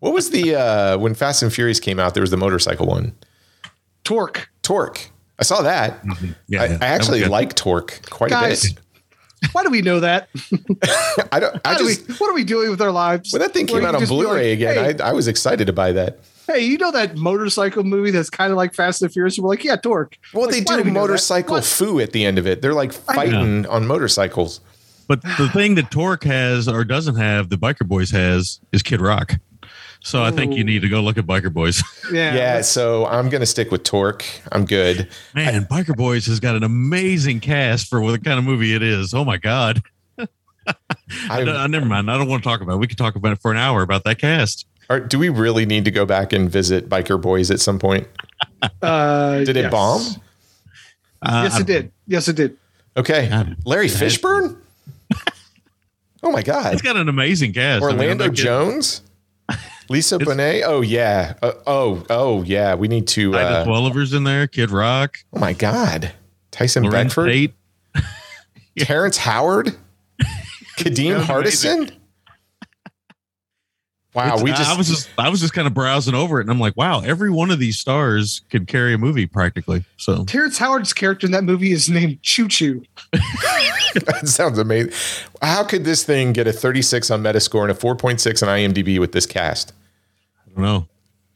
What was the, when Fast and Furious came out, there was the motorcycle one. Torque. I saw that. Mm-hmm. Yeah, I actually like Torque quite a bit. Why do we know that? What are we doing with our lives? When that thing came out on Blu-ray again, I was excited to buy that. Hey, you know that motorcycle movie that's kind of like Fast and Furious? We're like, yeah, Torque. Well, like, they do motorcycle foo at the end of it. They're like fighting on motorcycles. But the thing that Torque has or doesn't have, the Biker Boys has, is Kid Rock. So I think you need to go look at Biker Boys. Yeah. So I'm going to stick with Torque. I'm good. Man, Biker Boys has got an amazing cast for what kind of movie it is. Oh, my God. Never mind. I don't want to talk about it. We could talk about it for an hour about that cast. Do we really need to go back and visit Biker Boys at some point? Did it bomb? Yes, it did. Okay. Larry Fishburne? Oh, my God. He's got an amazing cast. Orlando Jones? Lisa Bonet. Oh, yeah. Oh, yeah. We need to. Oliver's in there. Kid Rock. Oh, my God. Tyson Beckford. Larenz Tate. Terrence Howard. Kadeem Hardison. Wow. I was just kind of browsing over it. And I'm like, wow, every one of these stars could carry a movie practically. So Terrence Howard's character in that movie is named Choo Choo. That sounds amazing. How could this thing get a 36 on Metascore and a 4.6 on IMDb with this cast? I don't know.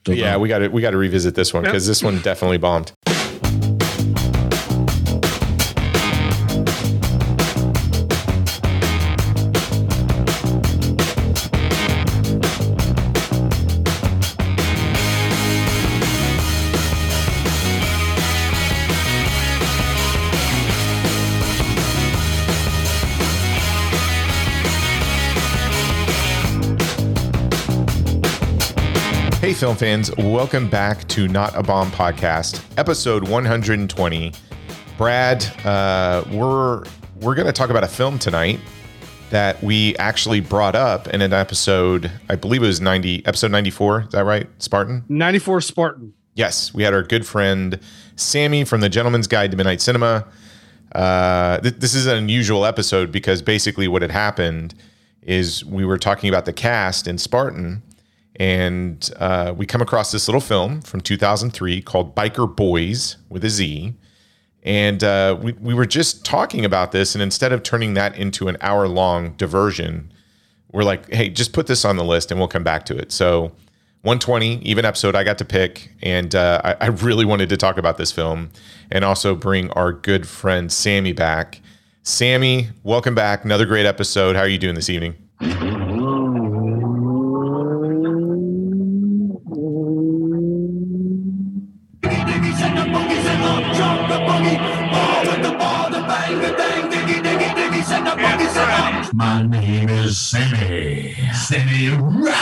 We got to revisit this one because this one definitely bombed. Hey, film fans, welcome back to Not a Bomb Podcast, episode 120. Brad, we're going to talk about a film tonight that we actually brought up in an episode. I believe it was episode 94. Is that right, Spartan? 94 Spartan. Yes, we had our good friend Sammy from The Gentleman's Guide to Midnight Cinema. This is an unusual episode because basically what had happened is we were talking about the cast in Spartan. And we come across this little film from 2003 called Biker Boys with a Z. And we were just talking about this. And instead of turning that into an hour-long diversion, we're like, hey, just put this on the list and we'll come back to it. So 120, even episode, I got to pick. And I really wanted to talk about this film and also bring our good friend Sammy back. Sammy, welcome back. Another great episode. How are you doing this evening? My name is Sammy. Sammy Rock.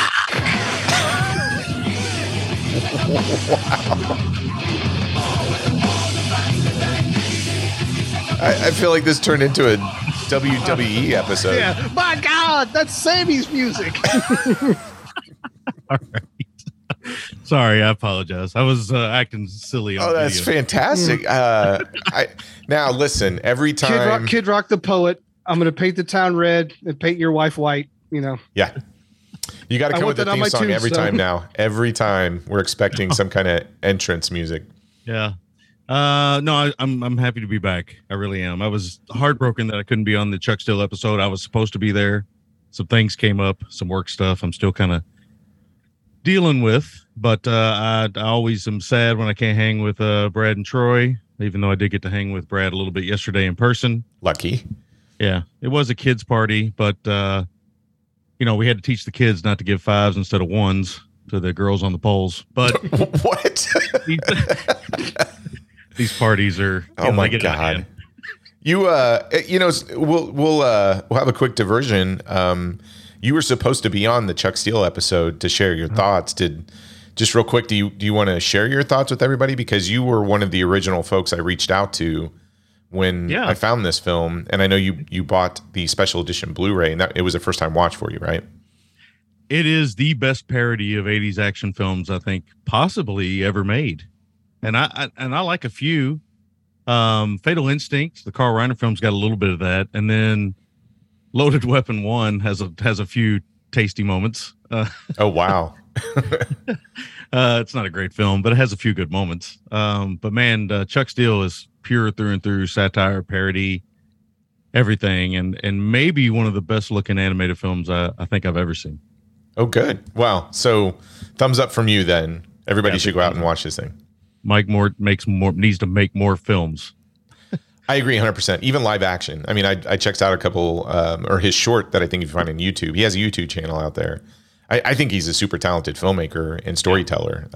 I feel like this turned into a WWE episode. Yeah. My God, that's Sammy's music. All right. Sorry, I apologize. I was acting silly. Oh, that's fantastic. Now, listen, every time Kid Rock the poet. I'm going to paint the town red and paint your wife white, you know. Yeah. You got to come with the theme song every time now. Every time we're expecting some kind of entrance music. Yeah. I'm happy to be back. I really am. I was heartbroken that I couldn't be on the Chuck Steele episode. I was supposed to be there. Some things came up, some work stuff I'm still kind of dealing with, but I always am sad when I can't hang with Brad and Troy, even though I did get to hang with Brad a little bit yesterday in person. Lucky. Yeah, it was a kids' party, but, we had to teach the kids not to give fives instead of ones to the girls on the poles. But what? These parties are. Oh, my God. You, we'll have a quick diversion. You were supposed to be on the Chuck Steele episode to share your thoughts. Just real quick, do you want to share your thoughts with everybody? Because you were one of the original folks I reached out to when I found this film, and I know you bought the special edition Blu-ray, and that it was a first-time watch for you, right? It is the best parody of 80s action films I think possibly ever made. And I like a few. Fatal Instinct, the Carl Reiner film's got a little bit of that, and then Loaded Weapon 1 has a few tasty moments. Oh, wow. It's not a great film, but it has a few good moments. But man, Chuck Steele is pure through and through satire, parody, everything, and maybe one of the best looking animated films I think I've ever seen. Oh, good. Wow. So thumbs up from you then. Everybody should go out and watch this thing. Mike Mort needs to make more films. I agree 100%. Even live action. I mean, I checked out a couple, or his short that I think you can find on YouTube. He has a YouTube channel out there. I think he's a super talented filmmaker and storyteller.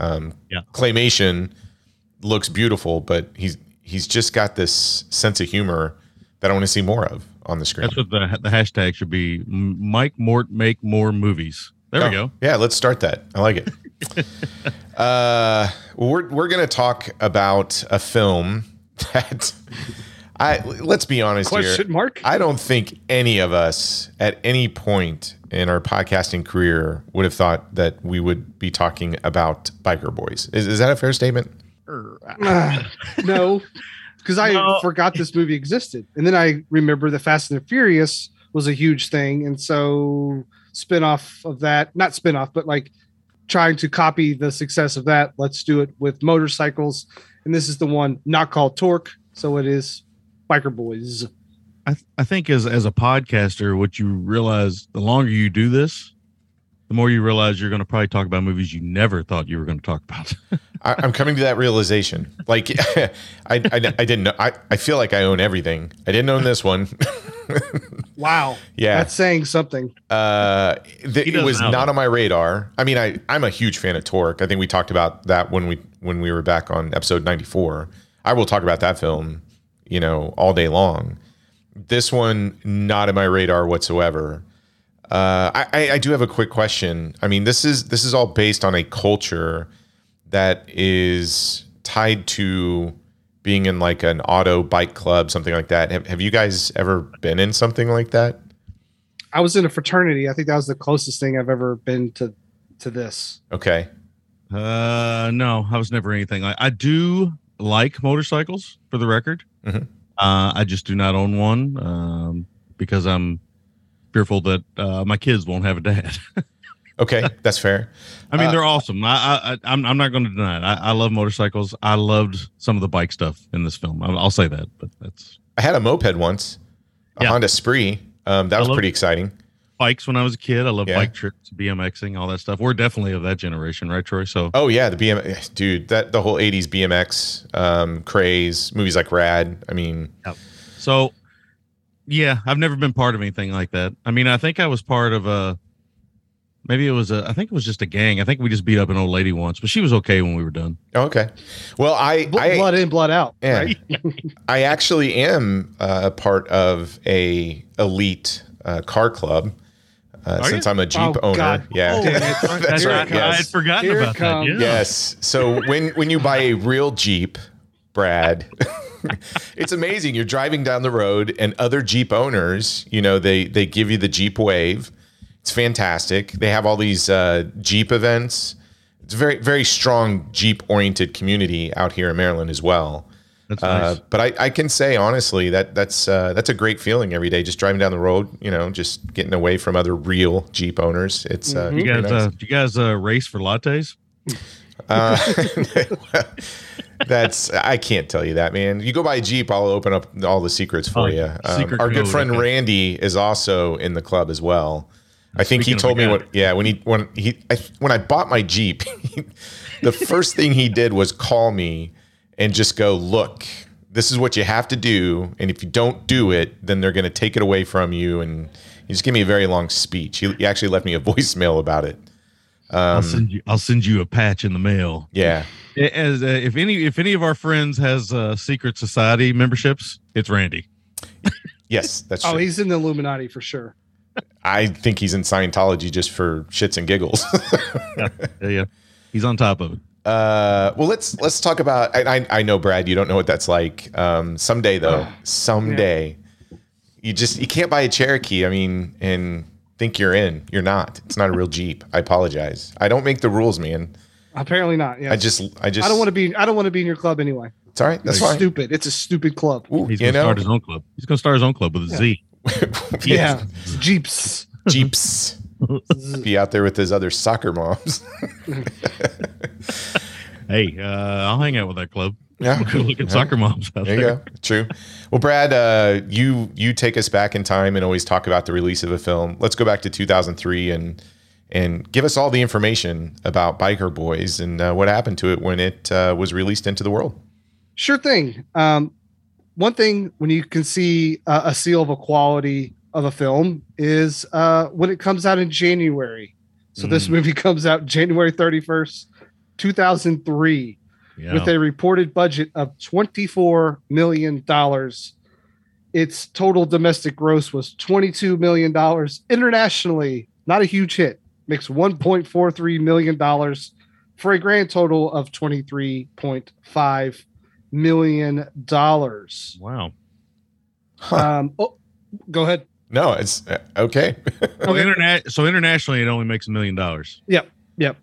Claymation looks beautiful, but he's just got this sense of humor that I want to see more of on the screen. That's what the hashtag should be. Mike Mort, make more movies. There we go. Yeah, let's start that. I like it. We're going to talk about a film that let's be honest here. I don't think any of us at any point in our podcasting career would have thought that we would be talking about Biker Boys. Is that a fair statement? No, because I forgot this movie existed. And then I remember the Fast and the Furious was a huge thing. And so spinoff of that, not spinoff, but like trying to copy the success of that. Let's do it with motorcycles. And this is the one not called Torque. So it is Biker Boys. I think as a podcaster, what you realize, the longer you do this, the more you realize you're going to probably talk about movies you never thought you were going to talk about. I'm coming to that realization. Like I didn't know. I feel like I own everything. I didn't own this one. Wow. Yeah. That's saying something. It was not on my radar. I mean, I'm a huge fan of Torque. I think we talked about that when we were back on episode 94. I will talk about that film, you know, all day long. This one, not in my radar whatsoever. I do have a quick question. I mean, this is all based on a culture that is tied to being in like an auto bike club, something like that. Have you guys ever been in something like that? I was in a fraternity. I think that was the closest thing I've ever been to this. Okay. No, I was never anything. I do like motorcycles, for the record. Mm-hmm. I just do not own one because I'm fearful that my kids won't have a dad. Okay, that's fair. I mean, they're awesome. I'm not going to deny it. I love motorcycles. I loved some of the bike stuff in this film. I'll say that. But I had a moped once, a Honda Spree. That was pretty exciting. Bikes when I was a kid. I loved bike trips, BMXing, all that stuff. We're definitely of that generation, right, Troy? So. Oh yeah, the BMX, dude. The whole '80s BMX craze, movies like Rad. I mean, so yeah, I've never been part of anything like that. I mean, I think I was part of a. Maybe it was I think it was just a gang. I think we just beat up an old lady once, but she was okay when we were done. Okay. Well, blood in, blood out. Yeah, right? I actually am a part of a elite car club since I'm a Jeep owner. God. Yeah, that's right. Yes. I had forgotten about that. Yeah. Yes. So when you buy a real Jeep, Brad, it's amazing. You're driving down the road and other Jeep owners, you know, they give you the Jeep wave. It's fantastic. They have all these Jeep events. It's a very, very strong Jeep-oriented community out here in Maryland as well. That's nice. But I can say, honestly, that's a great feeling every day, just driving down the road, you know, just getting away from other real Jeep owners. It's you guys race for lattes? I can't tell you that, man. You go buy a Jeep, I'll open up all the secrets for you. Our good friend Randy is also in the club as well. I think he told me when I bought my Jeep, the first thing he did was call me and just go, look, this is what you have to do. And if you don't do it, then they're going to take it away from you. And he just gave me a very long speech. He actually left me a voicemail about it. I'll send you a patch in the mail. Yeah. As if any of our friends has secret society memberships, it's Randy. Yes, that's true. Oh, he's in the Illuminati for sure. I think he's in Scientology just for shits and giggles. Yeah, he's on top of it. Well, let's talk about. I know, Brad, you don't know what that's like. Someday, you can't buy a Cherokee. I mean, and think you're in. You're not. It's not a real Jeep. I apologize. I don't make the rules, man. Apparently not. Yeah. I don't want to be. I don't want to be in your club anyway. It's all right. That's fine. Stupid. It's a stupid club. Ooh, he's gonna start his own club. He's gonna start his own club with a Z. Yeah, Jeeps. be out there with his other soccer moms. Hey, I'll hang out with that club. Yeah, look at soccer moms out there. You go. True. Well, Brad, you take us back in time and always talk about the release of a film. Let's go back to 2003 and give us all the information about Biker Boys and what happened to it when it was released into the world. Sure thing. One thing when you can see a seal of a quality of a film is when it comes out in January. So this movie comes out January 31st, 2003. Yeah. With a reported budget of $24 million. Its total domestic gross was $22 million. Internationally, not a huge hit. Makes $1.43 million for a grand total of $23.5 million. Wow. Huh. Go ahead. No, it's okay. So internationally, it only makes $1 million. Yep. Yep.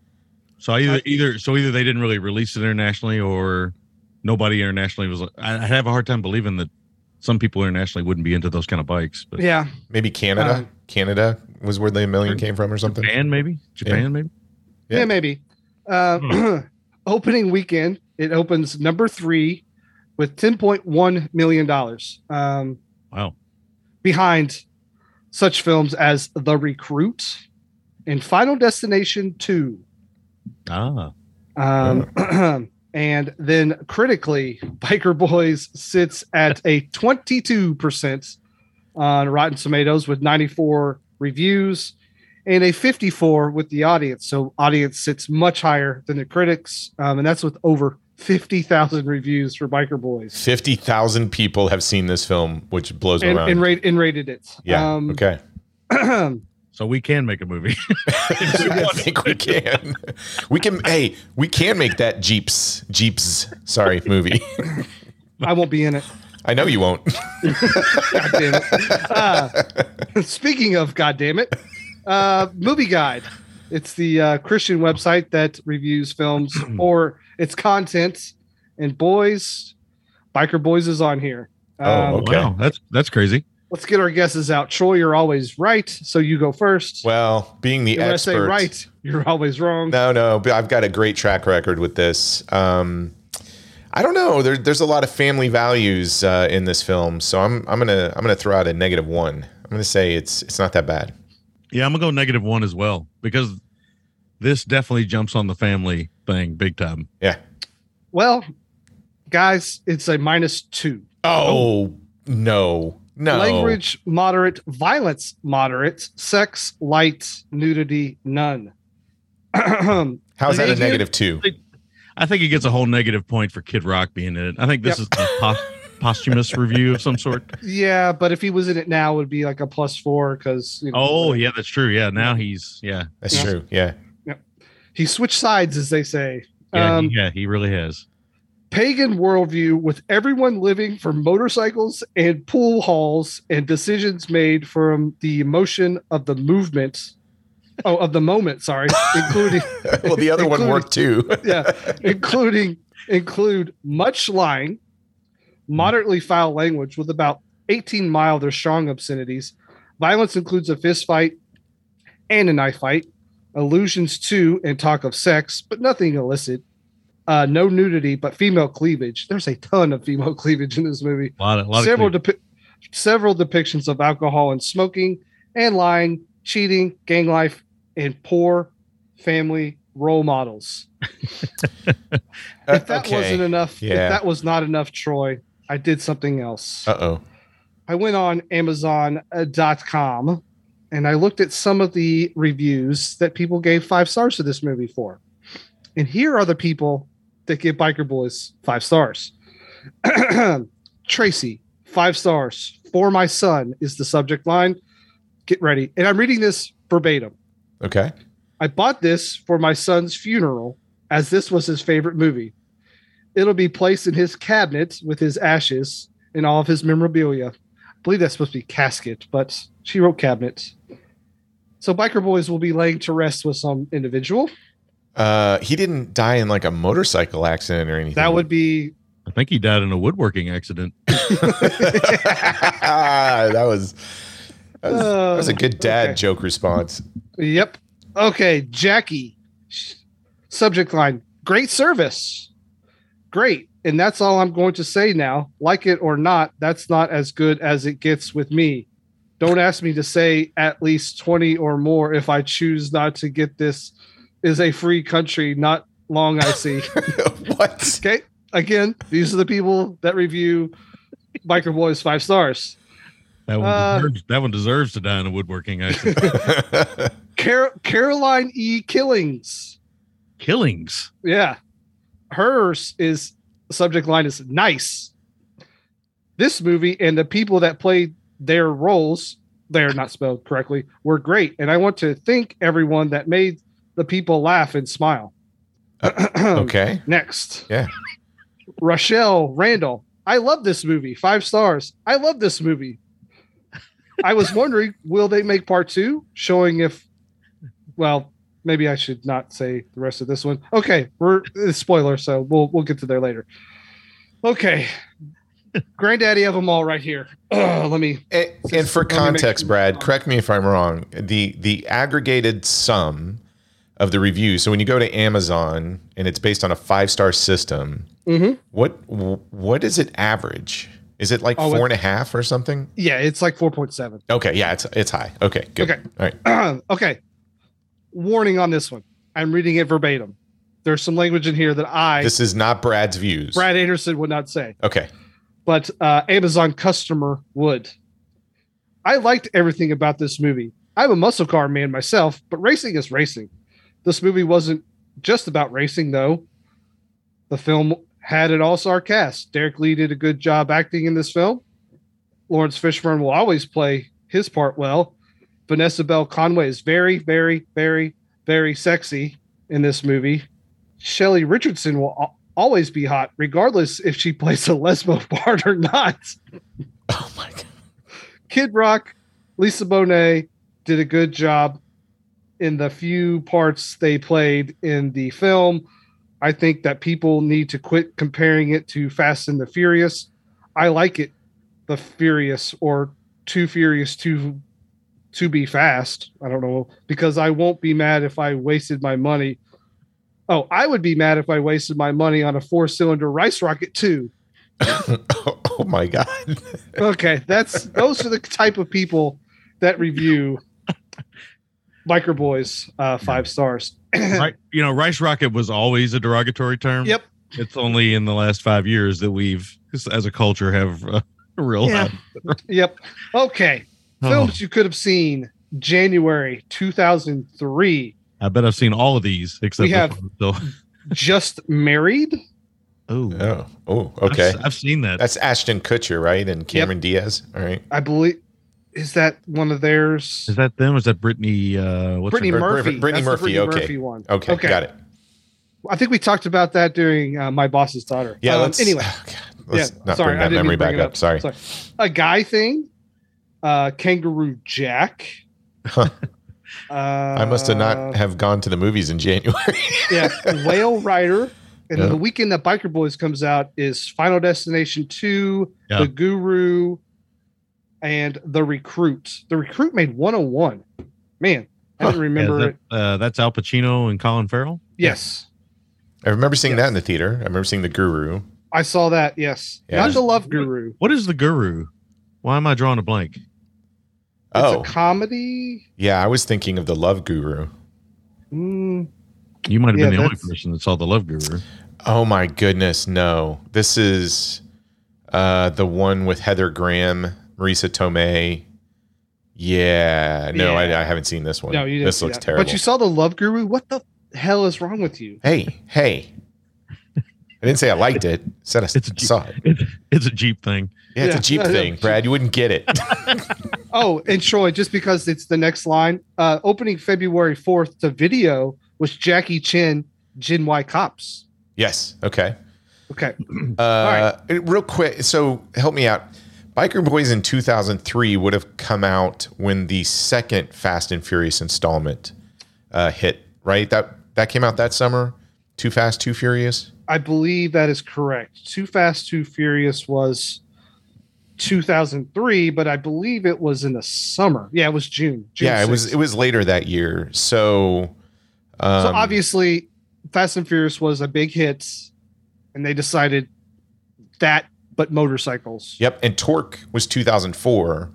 So either they didn't really release it internationally, or nobody internationally was. I have a hard time believing that some people internationally wouldn't be into those kind of bikes. But yeah, maybe Canada. Canada was where the $1 million came from, or something. Japan, maybe. Yeah, yeah maybe. Opening weekend, it opens number 3 with $10.1 million. Wow. Behind such films as The Recruit and Final Destination 2. And then critically, Biker Boys sits at a 22% on Rotten Tomatoes with 94 reviews and a 54 with the audience. So audience sits much higher than the critics. And that's with over 50,000 reviews for Biker Boys. 50,000 people have seen this film, which blows my mind. And rated it. Yeah. Okay. So we can make a movie. I think we can. We can make that Jeeps movie. I won't be in it. I know you won't. God damn it. Speaking of God damn it, Movie Guide. It's the Christian website that reviews films for its content. And boys, Biker Boys is on here. Oh, okay. Wow. That's crazy. Let's get our guesses out. Troy, you're always right, so you go first. Well, being the expert. When I say right, you're always wrong. No, but I've got a great track record with this. I don't know. There's a lot of family values in this film, so I'm gonna throw out a -1. I'm gonna say it's not that bad. Yeah, I'm gonna go -1 as well because this definitely jumps on the family thing big time. Yeah. Well, guys, it's a -2. Oh no. No. Language, moderate. Violence, moderate. Sex, light. Nudity, none. How's that a -2? I think it gets a whole negative point for Kid Rock being in it. I think this is a posthumous review of some sort. Yeah, but if he was in it now, it would be like a +4 because. You know, yeah, that's true. Yeah, now he's. Yeah, that's true. Yeah. He switched sides, as they say. Yeah, he really has. Pagan worldview with everyone living for motorcycles and pool halls and decisions made from the emotion of the movement. Oh, of the moment. Sorry. Including. Well, the other one worked too. Yeah. Include much lying, moderately foul language with about 18 mild or strong obscenities. Violence includes a fist fight and a knife fight, allusions to and talk of sex, but nothing illicit. No nudity, but female cleavage. There's a ton of female cleavage in this movie. A lot several depictions of alcohol and smoking and lying, cheating, gang life, and poor family role models. If that wasn't enough, if that was not enough, Troy, I did something else. Uh-oh. I went on Amazon.com and I looked at some of the reviews that people gave 5 stars to this movie for. And here are the people that give Biker Boys 5 stars. Tracy, 5 stars. For my son is the subject line. Get ready. And I'm reading this verbatim. Okay. I bought this for my son's funeral as this was his favorite movie. It'll be placed in his cabinet with his ashes and all of his memorabilia. I believe that's supposed to be casket, but she wrote cabinet. So Biker Boys will be laying to rest with some individual. He didn't die in like a motorcycle accident or anything. That would be. I think he died in a woodworking accident. That was. That was a good dad joke response. Yep. Okay, Jackie. Subject line, great service. Great. And that's all I'm going to say now. Like it or not, that's not as good as it gets with me. Don't ask me to say at least 20 or more if I choose not to get this. Is a free country, not long I see. What? Okay. Again, these are the people that review Biker Boys 5 stars. That one deserves to die in a woodworking accident. Caroline E. Killings. Killings? Yeah. Hers is, subject line is nice. This movie and the people that played their roles, they're not spelled correctly, were great. And I want to thank everyone that made the people laugh and smile. Okay. Next. Yeah. Rochelle Randall. I love this movie. 5 stars. I love this movie. I was wondering, will they make part 2 showing if, well, maybe I should not say the rest of this one. Okay. It's spoiler. So we'll get to there later. Okay. Granddaddy of them all right here. For context, Brad, correct me if I'm wrong. The aggregated sum of the review. So when you go to Amazon and it's based on a 5-star system, mm-hmm. what is it average? Is it like 4.5 or something? Yeah, it's like 4.7. Okay, yeah, it's high. Okay, good. Okay, all right. Okay. Warning on this one. I'm reading it verbatim. There's some language in here that this is not Brad's views. Brad Anderson would not say. Okay, but Amazon customer would. I liked everything about this movie. I'm a muscle car man myself, but racing is racing. This movie wasn't just about racing, though. The film had an all-star cast. Derek Lee did a good job acting in this film. Lawrence Fishburne will always play his part well. Vanessa Bell Calloway is very, very, very, very sexy in this movie. Shelley Richardson will always be hot, regardless if she plays a lesbo part or not. Oh, my God. Kid Rock, Lisa Bonet did a good job in the few parts they played in the film. I think that people need to quit comparing it to Fast and the Furious. I like it, the Furious, or Too Furious to be Fast. I don't know, because I won't be mad if I wasted my money. Oh, I would be mad if I wasted my money on a 4-cylinder Rice Rocket 2. Oh my God. Okay, those are the type of people that review Biker Boys 5 stars. Right, you know, Rice Rocket was always a derogatory term. Yep. It's only in the last 5 years that we've, as a culture, have realized. Yeah. Yep. Okay. Films you could have seen January 2003. I bet I've seen all of these except Just Married. Oh. Okay. I've seen that. That's Ashton Kutcher, right? And Cameron Diaz. All right. I believe. Is that one of theirs? Is that them? Or is that Brittany? Brittany Murphy. Brittany Murphy. Murphy one. Okay. Got it. I think we talked about that during My Boss's Daughter. Yeah. Anyway. Let's not bring that memory back up. Sorry. A guy thing. Kangaroo Jack. Huh. I must have not have gone to the movies in January. Yeah. Whale Rider. And then the weekend that Biker Boys comes out is Final Destination 2, The Guru, and The Recruit. The Recruit made 101. Man, I didn't remember it. That's Al Pacino and Colin Farrell? Yes. I remember seeing that in the theater. I remember seeing The Guru. I saw that, yes. Yeah. Not the Love Guru. What is The Guru? Why am I drawing a blank? It's a comedy? Yeah, I was thinking of The Love Guru. You might have been the only person that saw The Love Guru. Oh, my goodness, no. This is the one with Heather Graham, Marisa Tomei. Yeah. No, yeah. I haven't seen this one. No, you didn't. This looks terrible. But you saw The Love Guru? What the hell is wrong with you? Hey. I didn't say I liked it. Said I saw it. It's a Jeep thing. Yeah, it's a Jeep thing, Brad. You wouldn't get it. Oh, and Troy, just because it's the next line, opening February 4th, the video was Jackie Chan, Gen Y Cops. Yes. Okay. All right. Real quick. So help me out. Biker Boys in 2003 would have come out when the second Fast and Furious installment hit, right? That came out that summer. Too Fast, Too Furious. I believe that is correct. Too Fast, Too Furious was 2003, but I believe it was in the summer. Yeah, it was June. Yeah, 6th. It was later that year. So obviously Fast and Furious was a big hit, and they decided that, but motorcycles. Yep. And Torque was 2004.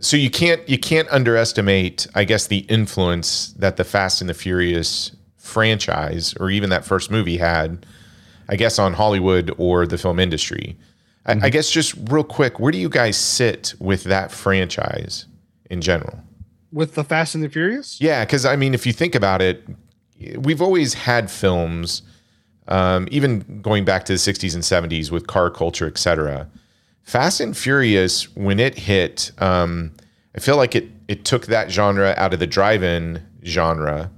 So you can't underestimate, I guess, the influence that the Fast and the Furious franchise, or even that first movie, had, I guess, on Hollywood or the film industry. I guess just real quick, where do you guys sit with that franchise in general? With the Fast and the Furious? Yeah, because, I mean, if you think about it, we've always had films, even going back to the 60s and 70s with car culture, et cetera. Fast and Furious, when it hit, I feel like it took that genre out of the drive-in genre.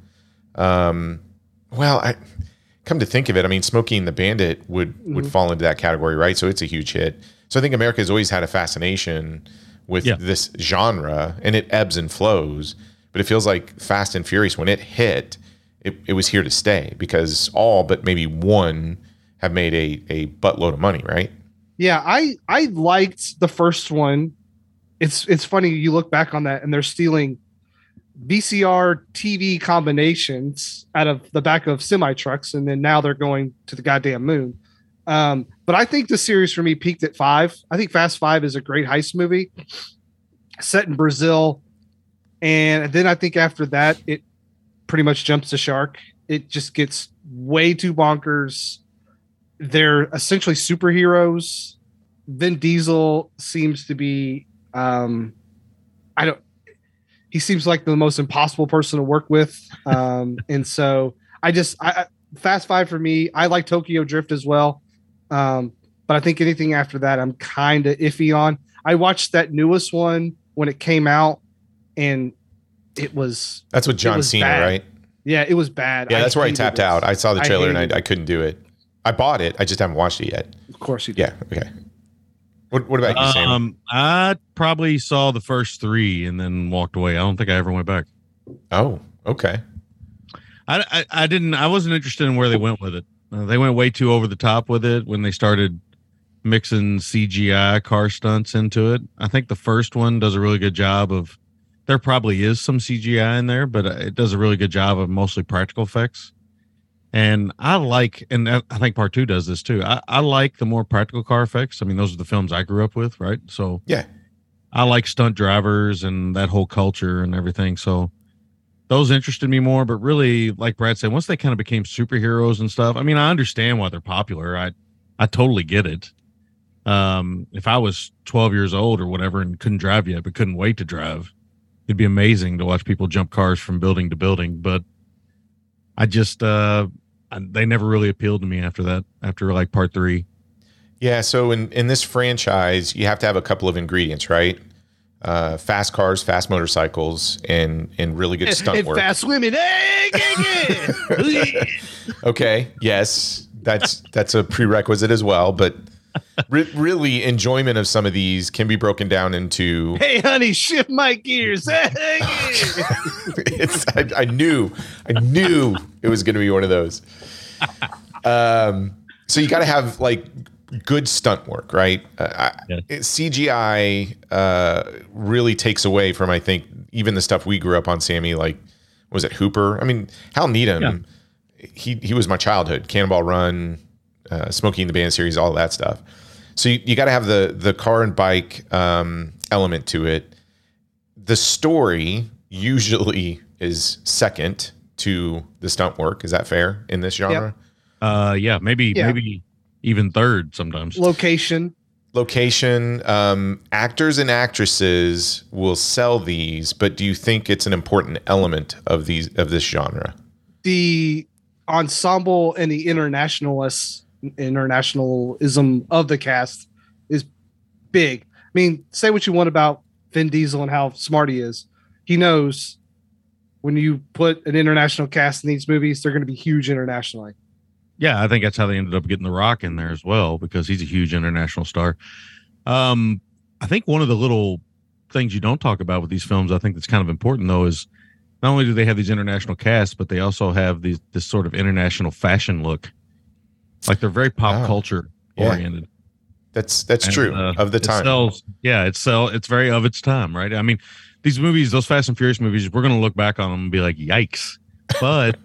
Come to think of it, I mean, Smokey and the Bandit would fall into that category, right? So it's a huge hit. So I think America's always had a fascination with this genre, and it ebbs and flows. But it feels like Fast and Furious, when it hit, it was here to stay, because all but maybe one have made a buttload of money, right? Yeah, I liked the first one. It's funny, you look back on that, and they're stealing VCR TV combinations out of the back of semi trucks, and then now they're going to the goddamn moon. But I think the series for me peaked at 5. I think Fast 5 is a great heist movie set in Brazil, and then I think after that it pretty much jumps the shark. It just gets way too bonkers. They're essentially superheroes. Vin Diesel seems to be he seems like the most impossible person to work with. And so Fast 5 for me. I like Tokyo Drift as well. But I think anything after that, I'm kind of iffy on. I watched that newest one when it came out, and that's with John Cena, bad. Right? Yeah, it was bad. Yeah, that's where I tapped out. I saw the trailer and I couldn't do it. I bought it. I just haven't watched it yet. Of course you did. Yeah. Okay. What about you, Sam? I probably saw the first 3 and then walked away. I don't think I ever went back. Oh, okay. I didn't. I wasn't interested in where they went with it. They went way too over the top with it when they started mixing CGI car stunts into it. I think the first one does a really good job of. There probably is some CGI in there, but it does a really good job of mostly practical effects. And I think part 2 does this too. I like the more practical car effects. I mean, those are the films I grew up with, right? So yeah, I like stunt drivers and that whole culture and everything. So those interested me more, but really, like Brad said, once they kind of became superheroes and stuff, I mean, I understand why they're popular. I totally get it. If I was 12 years old or whatever and couldn't drive yet, but couldn't wait to drive, it'd be amazing to watch people jump cars from building to building. But I just, they never really appealed to me after that, after like part 3. Yeah. So in this franchise, you have to have a couple of ingredients, right? Fast cars, fast motorcycles, and really good stunt work. Fast women. Okay. Yes. That's a prerequisite as well, but really enjoyment of some of these can be broken down into, hey honey, shift my gears. I knew it was going to be one of those. So you got to have like good stunt work, right? CGI really takes away from, I think, even the stuff we grew up on, Sammy, like, was it Hooper? I mean, Hal Needham, he was my childhood. Cannonball Run, Smokey and the Bandit series, all that stuff. So you got to have the car and bike element to it. The story usually is second to the stunt work. Is that fair in this genre? Yep. Maybe even third sometimes. Location. Actors and actresses will sell these, but do you think it's an important element of this genre? The ensemble and the internationalism of the cast is big. I mean, say what you want about Vin Diesel and how smart he is. He knows when you put an international cast in these movies, they're going to be huge internationally. Yeah, I think that's how they ended up getting The Rock in there as well, because he's a huge international star. I think one of the little things you don't talk about with these films, I think that's kind of important, though, is not only do they have these international casts, but they also have this sort of international fashion look. Like, they're very pop culture oriented. That's and, true of the time. It's very of its time, right? I mean, these movies, those Fast and Furious movies, we're going to look back on them and be like, yikes. But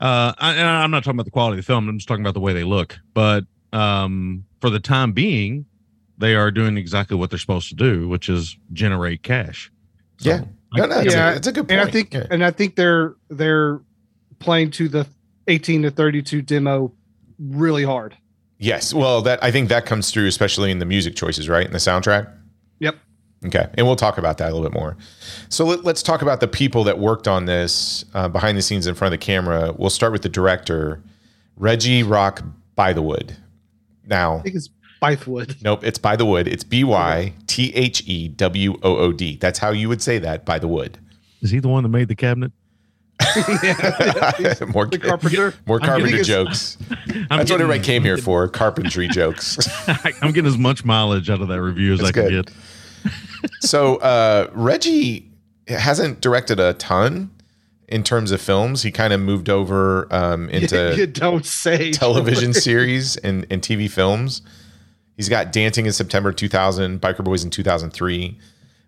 I'm not talking about the quality of the film. I'm just talking about the way they look. But for the time being, they are doing exactly what they're supposed to do, which is generate cash. So, yeah. It's a good point. And I think they're playing to the 18 to 32 demo really hard. Yes. Well, I think that comes through, especially in the music choices, right? In the soundtrack. Yep. Okay. And we'll talk about that a little bit more. So let's talk about the people that worked on this behind the scenes in front of the camera. We'll start with the director, Reggie Rock Bythewood. Now, I think it's Bythewood. Nope. It's Bythewood. It's Bythewood. That's how you would say that, Bythewood. Is he the one that made the cabinet? Yeah, more carpenter jokes. That's what everybody came here for, carpentry jokes. I'm getting as much mileage out of that review as I can get. So Reggie hasn't directed a ton in terms of films. He kind of moved over into television series and TV films. He's got Dancing in September 2000, Biker Boys in 2003.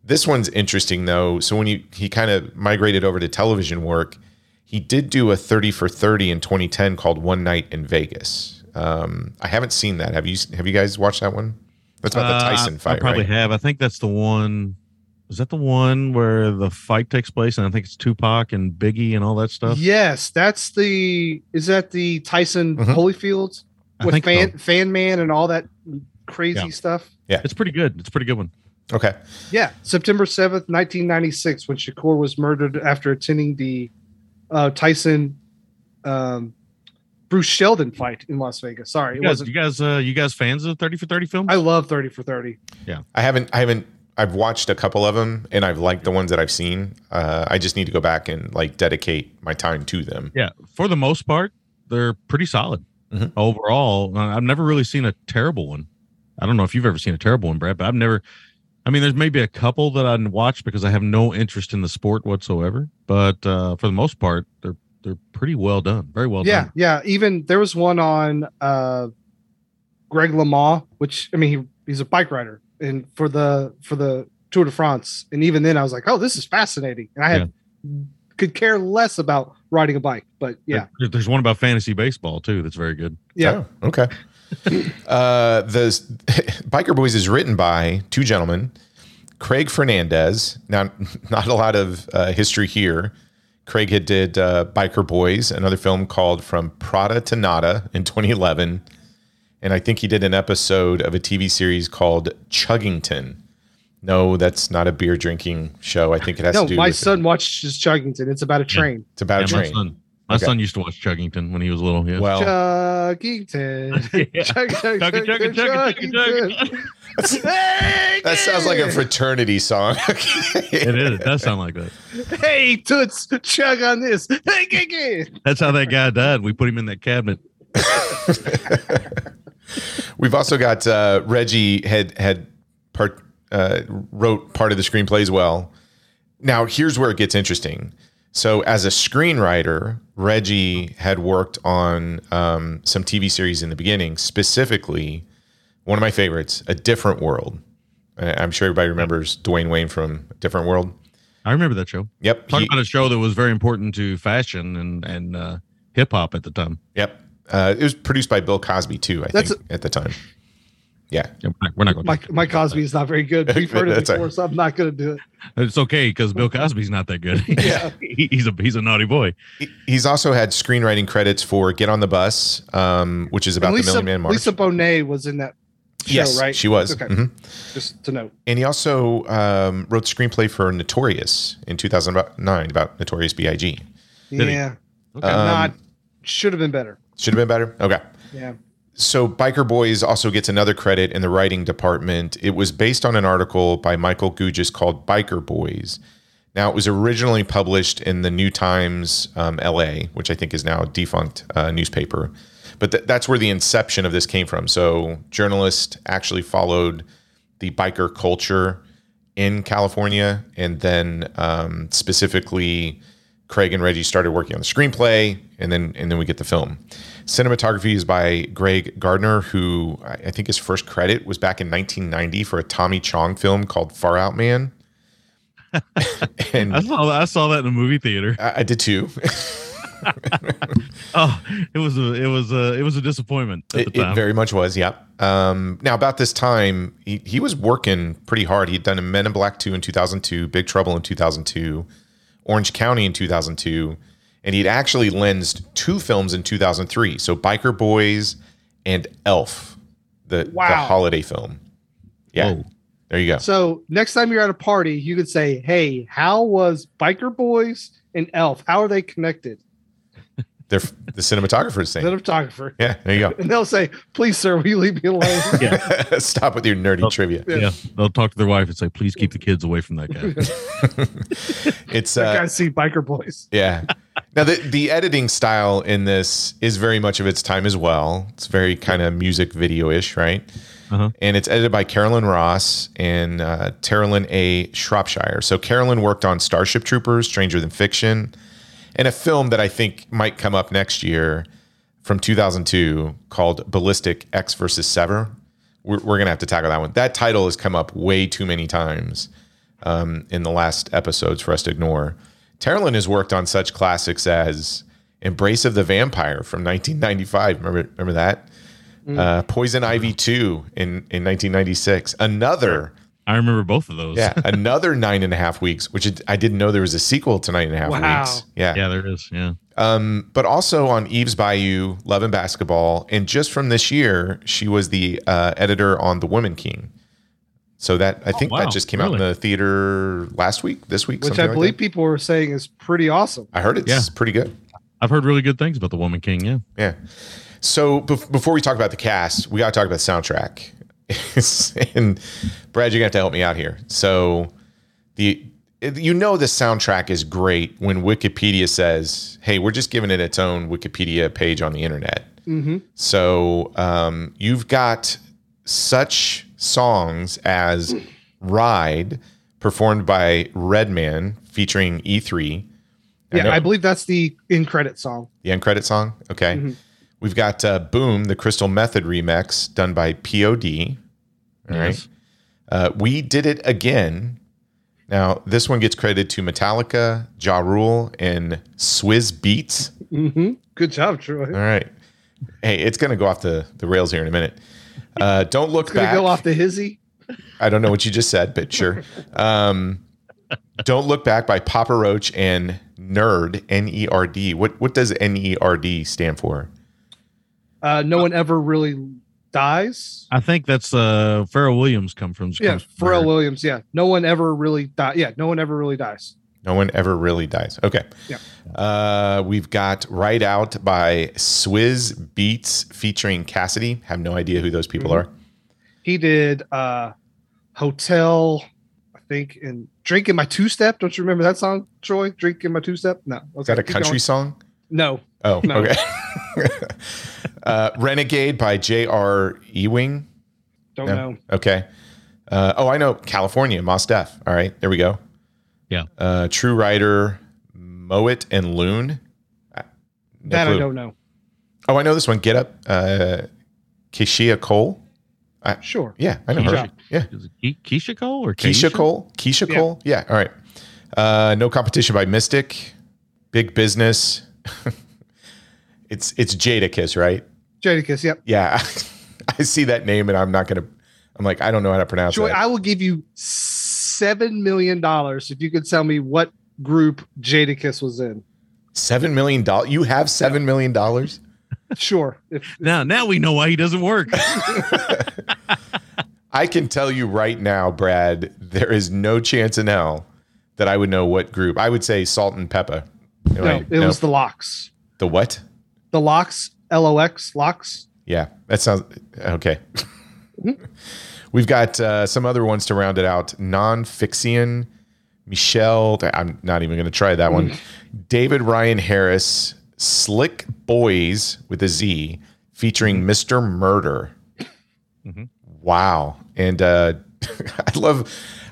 This one's interesting, though. So when he kind of migrated over to television work, he did do a 30 for 30 in 2010 called One Night in Vegas. I haven't seen that. Have you guys watched that one? That's about the Tyson fight, right? I probably have. I think that's the one. Is that the one where the fight takes place? And I think it's Tupac and Biggie and all that stuff. Yes, that's the. Is that the Tyson Holyfield with Fan Man and all that crazy stuff? Yeah, it's pretty good. It's a pretty good one. Okay. Yeah. September 7th, 1996, when Shakur was murdered after attending the Tyson Bruce Sheldon fight in Las Vegas. Sorry. You guys fans of the 30 for 30 films? I love 30 for 30. Yeah. I've watched a couple of them and I've liked the ones that I've seen. I just need to go back and dedicate my time to them. Yeah. For the most part, they're pretty solid overall. I've never really seen a terrible one. I don't know if you've ever seen a terrible one, Brad, but there's maybe a couple that I watch because I have no interest in the sport whatsoever. But for the most part, they're pretty well done, very well done. Yeah, even there was one on Greg LeMond, which he's a bike rider, and for the Tour de France. And even then, I was like, oh, this is fascinating, and I could care less about riding a bike. But yeah, there's one about fantasy baseball too that's very good. Yeah, oh, okay. The Biker Boys is written by two gentlemen, Craig Fernandez. Now, not a lot of history here. Craig had did Biker Boys, another film called From Prada to Nada in 2011. And I think he did an episode of a TV series called Chuggington. No, that's not a beer drinking show. I think it has to do with... No, my son watches Chuggington. It's about a train. Yeah, it's about a train. My son used to watch Chuggington when he was little. Yeah. Well, Chuggington. Yeah. Chuggington. That sounds like a fraternity song. It is. It does sound like that. Hey, Toots, chug on this. Hey, Giggy. That's how that guy died. We put him in that cabinet. We've also got Reggie wrote part of the screenplay as well. Now, here's where it gets interesting. So as a screenwriter, Reggie had worked on some TV series in the beginning, specifically one of my favorites, A Different World. I'm sure everybody remembers Dwayne Wayne from A Different World. I remember that show. Yep. Talking about a show that was very important to fashion and hip hop at the time. Yep. It was produced by Bill Cosby too, I think, at the time. Yeah. We're not going to. Mike Cosby is not very good. We've heard it before, so I'm not going to do it. It's okay because Bill Cosby's not that good. Yeah. He's a naughty boy. He's also had screenwriting credits for Get on the Bus, which is about the Million Man March. Lisa Bonet was in that show, right? Yes, she was. Okay. Just to note. And he also wrote the screenplay for Notorious in 2009 about Notorious B.I.G. Yeah. Okay. Should have been better. Should have been better? Okay. Yeah. So Biker Boys also gets another credit in the writing department. It was based on an article by Michael Gougis called Biker Boys. Now, it was originally published in the New Times LA, which I think is now a defunct newspaper. But that's where the inception of this came from. So journalists actually followed the biker culture in California and then specifically Craig and Reggie started working on the screenplay, and then we get the film. Cinematography is by Greg Gardner, who I think his first credit was back in 1990 for a Tommy Chong film called Far Out Man. And I saw that in a movie theater. I did too. Oh, it was a disappointment at the time. It very much was. Yeah. Now about this time, he was working pretty hard. He'd done Men in Black 2 in 2002, Big Trouble in 2002, Orange County in 2002, and he'd actually lensed two films in 2003. So Biker Boys and Elf, the holiday film. Yeah. Whoa. There you go. So next time you're at a party, you could say, hey, how was Biker Boys and Elf? How are they connected? They're the cinematographer's thing. Cinematographer. Yeah, there you go. And they'll say, please, sir, will you leave me alone? Yeah. Stop with your nerdy trivia. Yeah. They'll talk to their wife and say, please keep the kids away from that guy. It's that guy see Biker Boys. Yeah. Now, the editing style in this is very much of its time as well. It's very kind of music video-ish, right? Uh-huh. And it's edited by Carolyn Ross and Terilyn A. Shropshire. So Carolyn worked on Starship Troopers, Stranger Than Fiction, and a film that I think might come up next year from 2002 called Ballistic X versus Sever. We're going to have to tackle that one. That title has come up way too many times in the last episodes for us to ignore. Terilyn has worked on such classics as Embrace of the Vampire from 1995. Remember that? Poison Ivy 2 in 1996. Another. I remember both of those. Yeah, another 9.5 weeks, which I didn't know there was a sequel to 9.5 weeks. Yeah. Yeah, there is. Yeah. But also on Eve's Bayou, Love and Basketball. And just from this year, she was the editor on The Woman King. So that that just came out in the theater last week, this week. Which I believe people were saying is pretty awesome. I heard it's pretty good. I've heard really good things about The Woman King. Yeah. Yeah. So before we talk about the cast, we got to talk about the soundtrack. And Brad, you're going to have to help me out here. So the soundtrack is great when Wikipedia says, hey, we're just giving it its own Wikipedia page on the internet. Mm-hmm. So you've got such songs as Ride, performed by Redman, featuring E3. Yeah, I believe that's the end credit song. The end credit song? Okay. Mm-hmm. We've got Boom, the Crystal Method remix done by POD. All right. Yes. We Did It Again. Now, this one gets credited to Metallica, Ja Rule, and Swizz Beatz. Mm-hmm. Good job, Troy. All right. Hey, it's going to go off the rails here in a minute. Don't Look Back. It's going to go off the hizzy. I don't know what you just said, but sure. Don't Look Back by Papa Roach and N.E.R.D., N-E-R-D. What does N.E.R.D. stand for? No one ever really dies. I think that's Pharrell Williams comes from. Yeah, Pharrell Williams. Yeah, no one ever really dies. Yeah, no one ever really dies. No one ever really dies. Okay. Yeah. We've got Right Out by Swizz Beatz featuring Cassidy. Have no idea who those people are. He did Hotel, I think, and Drink in My Two Step. Don't you remember that song, Troy? Drink in My Two Step. No. Okay, is that a country song? No. Oh, no. Okay. Renegade by J.R. Ewing. Don't know. Okay. I know. California, Mos Def. All right. There we go. Yeah. True Rider, Mowat and Loon. No clue. I don't know. Oh, I know this one. Get Up. Keisha Cole. Sure. Yeah. I know her. Yeah. Is it Keisha Cole or Keisha? Keisha Cole. Keisha Cole. Yeah. All right. No Competition by Mystic. Big Business. It's Jadakiss, right? Jadakiss, yep. Yeah. I see that name and I'm like, I don't know how to pronounce it. I will give you $7 million if you could tell me what group Jadakiss was in. $7 million? You have $7 million? Sure. Now we know why he doesn't work. I can tell you right now, Brad, there is no chance in hell that I would know what group. I would say Salt and Pepper. No, it was the Lox. The what? The Lox, LOX, Lox. Yeah, that sounds okay. Mm-hmm. We've got some other ones to round it out. Non-Fixian, Michelle. I'm not even going to try that one. David Ryan Harris, Slick Boys with a Z, featuring Mr. Murder. Mm-hmm. Wow, and I love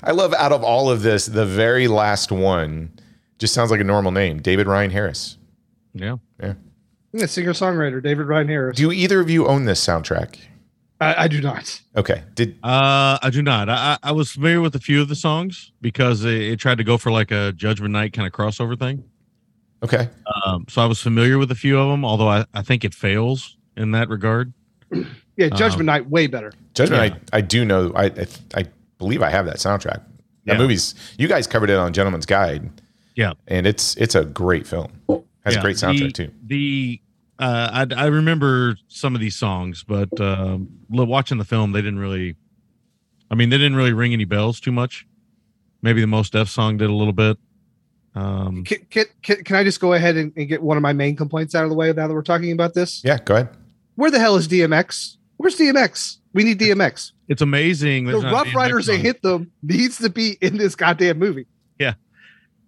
out of all of this, the very last one Just sounds like a normal name. David Ryan Harris. Yeah. Yeah. Yeah, singer-songwriter, David Ryan Harris. Do either of you own this soundtrack? I do not. Okay. I do not. I was familiar with a few of the songs because it tried to go for like a Judgment Night kind of crossover thing. Okay. So I was familiar with a few of them, although I think it fails in that regard. Yeah, Judgment Night, way better. Judgment Night, I do know. I believe I have that soundtrack. That movie's, you guys covered it on Gentleman's Guide. Yeah. And it's a great film. Has a great soundtrack too. I remember some of these songs, but watching the film, they didn't really ring any bells too much. Maybe the Mos Def song did a little bit. Can I just go ahead and get one of my main complaints out of the way now that we're talking about this? Yeah, go ahead. Where the hell is DMX? Where's DMX? We need DMX. It's amazing. The Rough Riders that hit them needs to be in this goddamn movie. Yeah.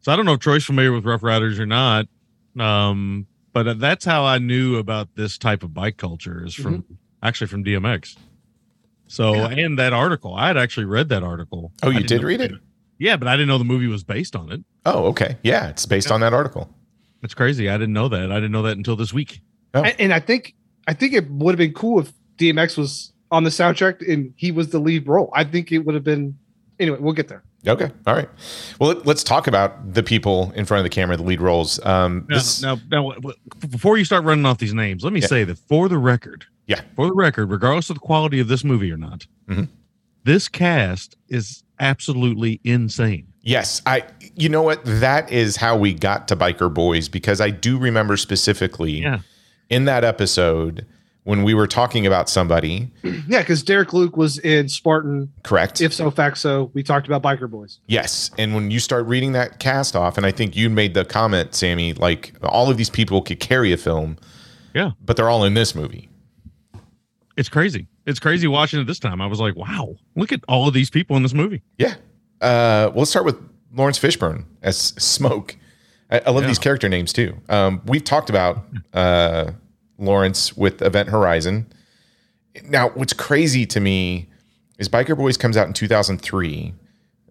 So I don't know if Troy's familiar with Rough Riders or not. But that's how I knew about this type of bike culture is from from DMX. So, and that article, I had actually read that article. Oh, you did read it? Yeah, but I didn't know the movie was based on it. Oh, okay. Yeah, it's based on that article. That's crazy. I didn't know that. I didn't know that until this week. Oh. And I think it would have been cool if DMX was on the soundtrack and he was the lead role. I think it would have been. Anyway, we'll get there. Okay. All right. Well, let's talk about the people in front of the camera, the lead roles. Now, before you start running off these names, let me say that for the record, regardless of the quality of this movie or not, this cast is absolutely insane. Yes. You know what? That is how we got to Biker Boys, because I do remember specifically in that episode when we were talking about somebody. Yeah, because Derek Luke was in Spartan. Correct. If So, Fact So. We talked about Biker Boys. Yes. And when you start reading that cast off, and I think you made the comment, Sammy, like all of these people could carry a film. Yeah. But they're all in this movie. It's crazy. It's crazy watching it this time. I was like, wow, look at all of these people in this movie. Yeah. We'll start with Lawrence Fishburne as Smoke. I love these character names too. We've talked about... Lawrence with Event Horizon. Now, what's crazy to me is Biker Boys comes out in 2003.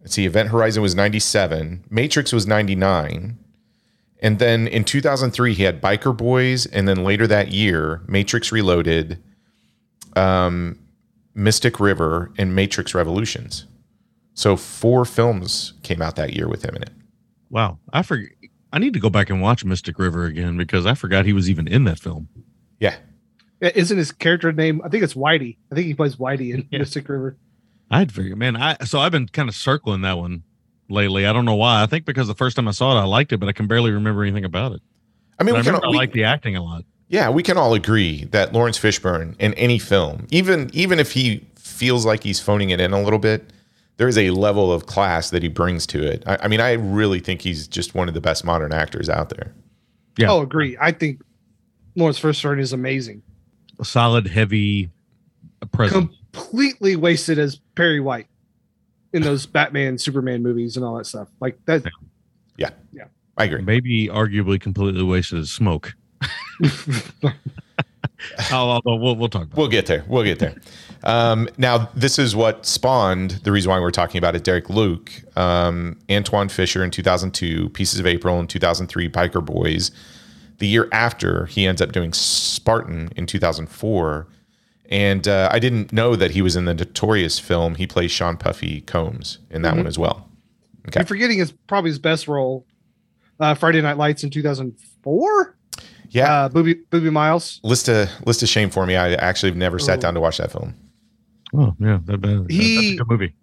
Let's see, Event Horizon was 97, Matrix was 99, and then in 2003 he had Biker Boys, and then later that year Matrix Reloaded, Mystic River, and Matrix Revolutions. So 4 films came out that year with him in it. Wow, I need to go back and watch Mystic River again because I forgot he was even in that film. Yeah. Isn't his character name? I think it's Whitey. I think he plays Whitey in Mystic River. I'd figure, man. So I've been kind of circling that one lately. I don't know why. I think because the first time I saw it, I liked it, but I can barely remember anything about it. I mean, I like the acting a lot. Yeah, we can all agree that Lawrence Fishburne in any film, even if he feels like he's phoning it in a little bit, there is a level of class that he brings to it. I mean, I really think he's just one of the best modern actors out there. Yeah, I'll agree. I think Lawrence Fishburne is amazing. A solid, heavy presence. Completely wasted as Perry White in those Batman, Superman movies and all that stuff. Like that. Yeah. Yeah. I agree. Maybe arguably completely wasted as Smoke. We'll talk about it. We'll get there. Now, this is what spawned the reason why we're talking about it. Derek Luke, Antoine Fisher in 2002, Pieces of April in 2003, Biker Boys. The year after, he ends up doing Spartan in 2004. And I didn't know that he was in the Notorious film. He plays Sean Puffy Combs in that one as well. Okay. I'm forgetting probably his best role, Friday Night Lights in 2004? Yeah, Booby Miles. List of shame for me. I actually have never sat down to watch that film. Oh yeah, that's a good movie.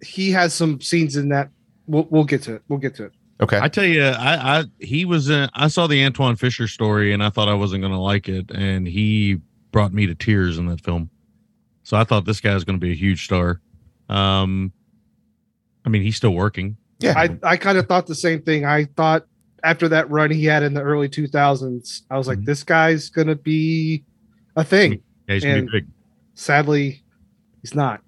He has some scenes in that. We'll get to it. Okay. I tell you, I saw the Antoine Fisher story and I thought I wasn't going to like it, and he brought me to tears in that film. So I thought this guy was going to be a huge star. I mean, he's still working. Yeah, I kind of thought the same thing. I thought. After that run he had in the early 2000s, I was like, this guy's going to be a thing. Yeah, he's going to be big. Sadly, he's not.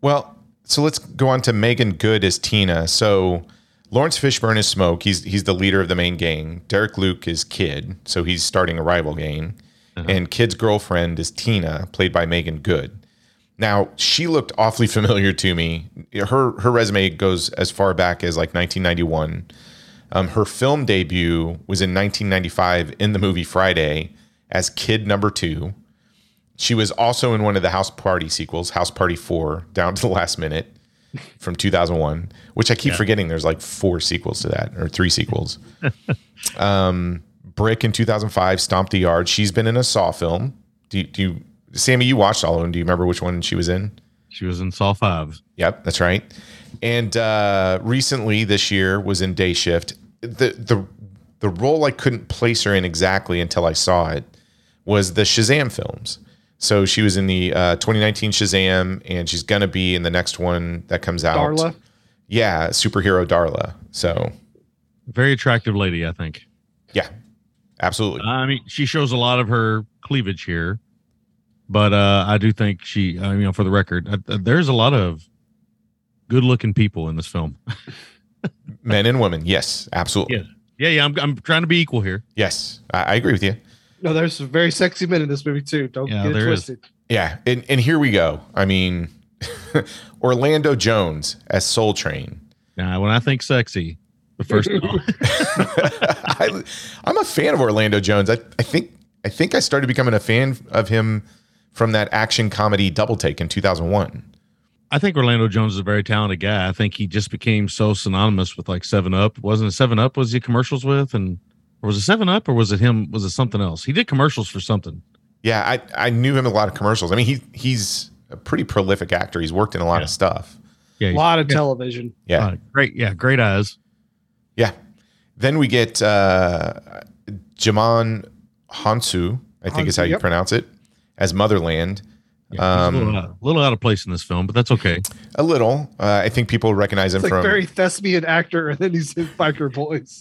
Well, so let's go on to Meagan Good as Tina. So Lawrence Fishburne is Smoke. He's the leader of the main gang. Derek Luke is Kid. So he's starting a rival gang. And Kid's girlfriend is Tina, played by Meagan Good. Now, she looked awfully familiar to me. Her resume goes as far back as like 1991. Her film debut was in 1995 in the movie Friday as Kid Number 2. She was also in one of the House Party sequels, House Party 4, down to the last minute from 2001, which I keep forgetting. There's like 4 sequels to that, or 3 sequels. Brick in 2005, Stomp the Yard. She's been in a Saw film. Do you, Sammy, you watched all of them. Do you remember which one she was in? She was in Saw 5. Yep, that's right. And recently this year was in Day Shift. The role I couldn't place her in exactly until I saw it was the Shazam films. So she was in the 2019 Shazam, and she's going to be in the next one that comes out. Darla? Yeah, superhero Darla. So very attractive lady, I think. Yeah, absolutely. I mean, she shows a lot of her cleavage here, but I do think she, you know, for the record, there's a lot of good-looking people in this film. Men and women. Yes, absolutely. Yeah. I'm trying to be equal here. Yes, I agree with you. No, there's some very sexy men in this movie, too. Don't get it twisted. Is. Yeah, and here we go. I mean, Orlando Jones as Soul Train. Now, when I think sexy, the first one. I'm a fan of Orlando Jones. I think I started becoming a fan of him from that action comedy Double Take in 2001. I think Orlando Jones is a very talented guy. I think he just became so synonymous with like 7-Up. Wasn't it 7-Up was he commercials with? And was it 7-Up or was it him? Was it something else? He did commercials for something. Yeah, I knew him in a lot of commercials. I mean, he's a pretty prolific actor. He's worked in a lot of stuff. Yeah, a lot of television. Yeah. Great. Yeah, great eyes. Yeah. Then we get Djimon Hounsou, I think is how you pronounce it, as Motherland. Yeah, a little out of place in this film, but that's okay. A little. I think people recognize him like from very thespian actor, and then he's in biker boys.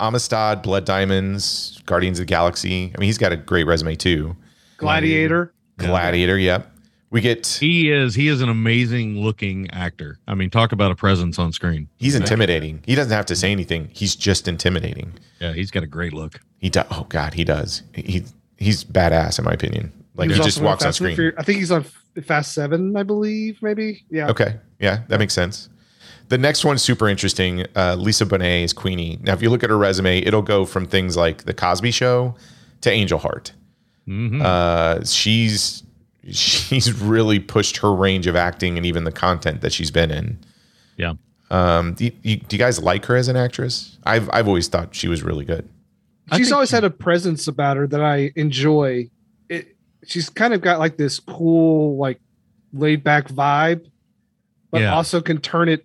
Amistad, Blood Diamonds, Guardians of the Galaxy. I mean, he's got a great resume too. Gladiator. Yep. Yeah. We get he is an amazing looking actor. I mean, talk about a presence on screen. He's intimidating. He doesn't have to say anything. He's just intimidating. Yeah, he's got a great look. He does. Oh God, he does. He's badass in my opinion. Like he just walks on screen. I think he's on Fast 7, I believe, maybe. Yeah. Okay. Yeah, that makes sense. The next one's super interesting. Lisa Bonet is Queenie. Now, if you look at her resume, it'll go from things like The Cosby Show to Angel Heart. Mm-hmm. She's really pushed her range of acting and even the content that she's been in. Yeah. Do you guys like her as an actress? I've always thought she was really good. She's always had a presence about her that I enjoy. She's kind of got like this cool, like laid back vibe, but also can turn it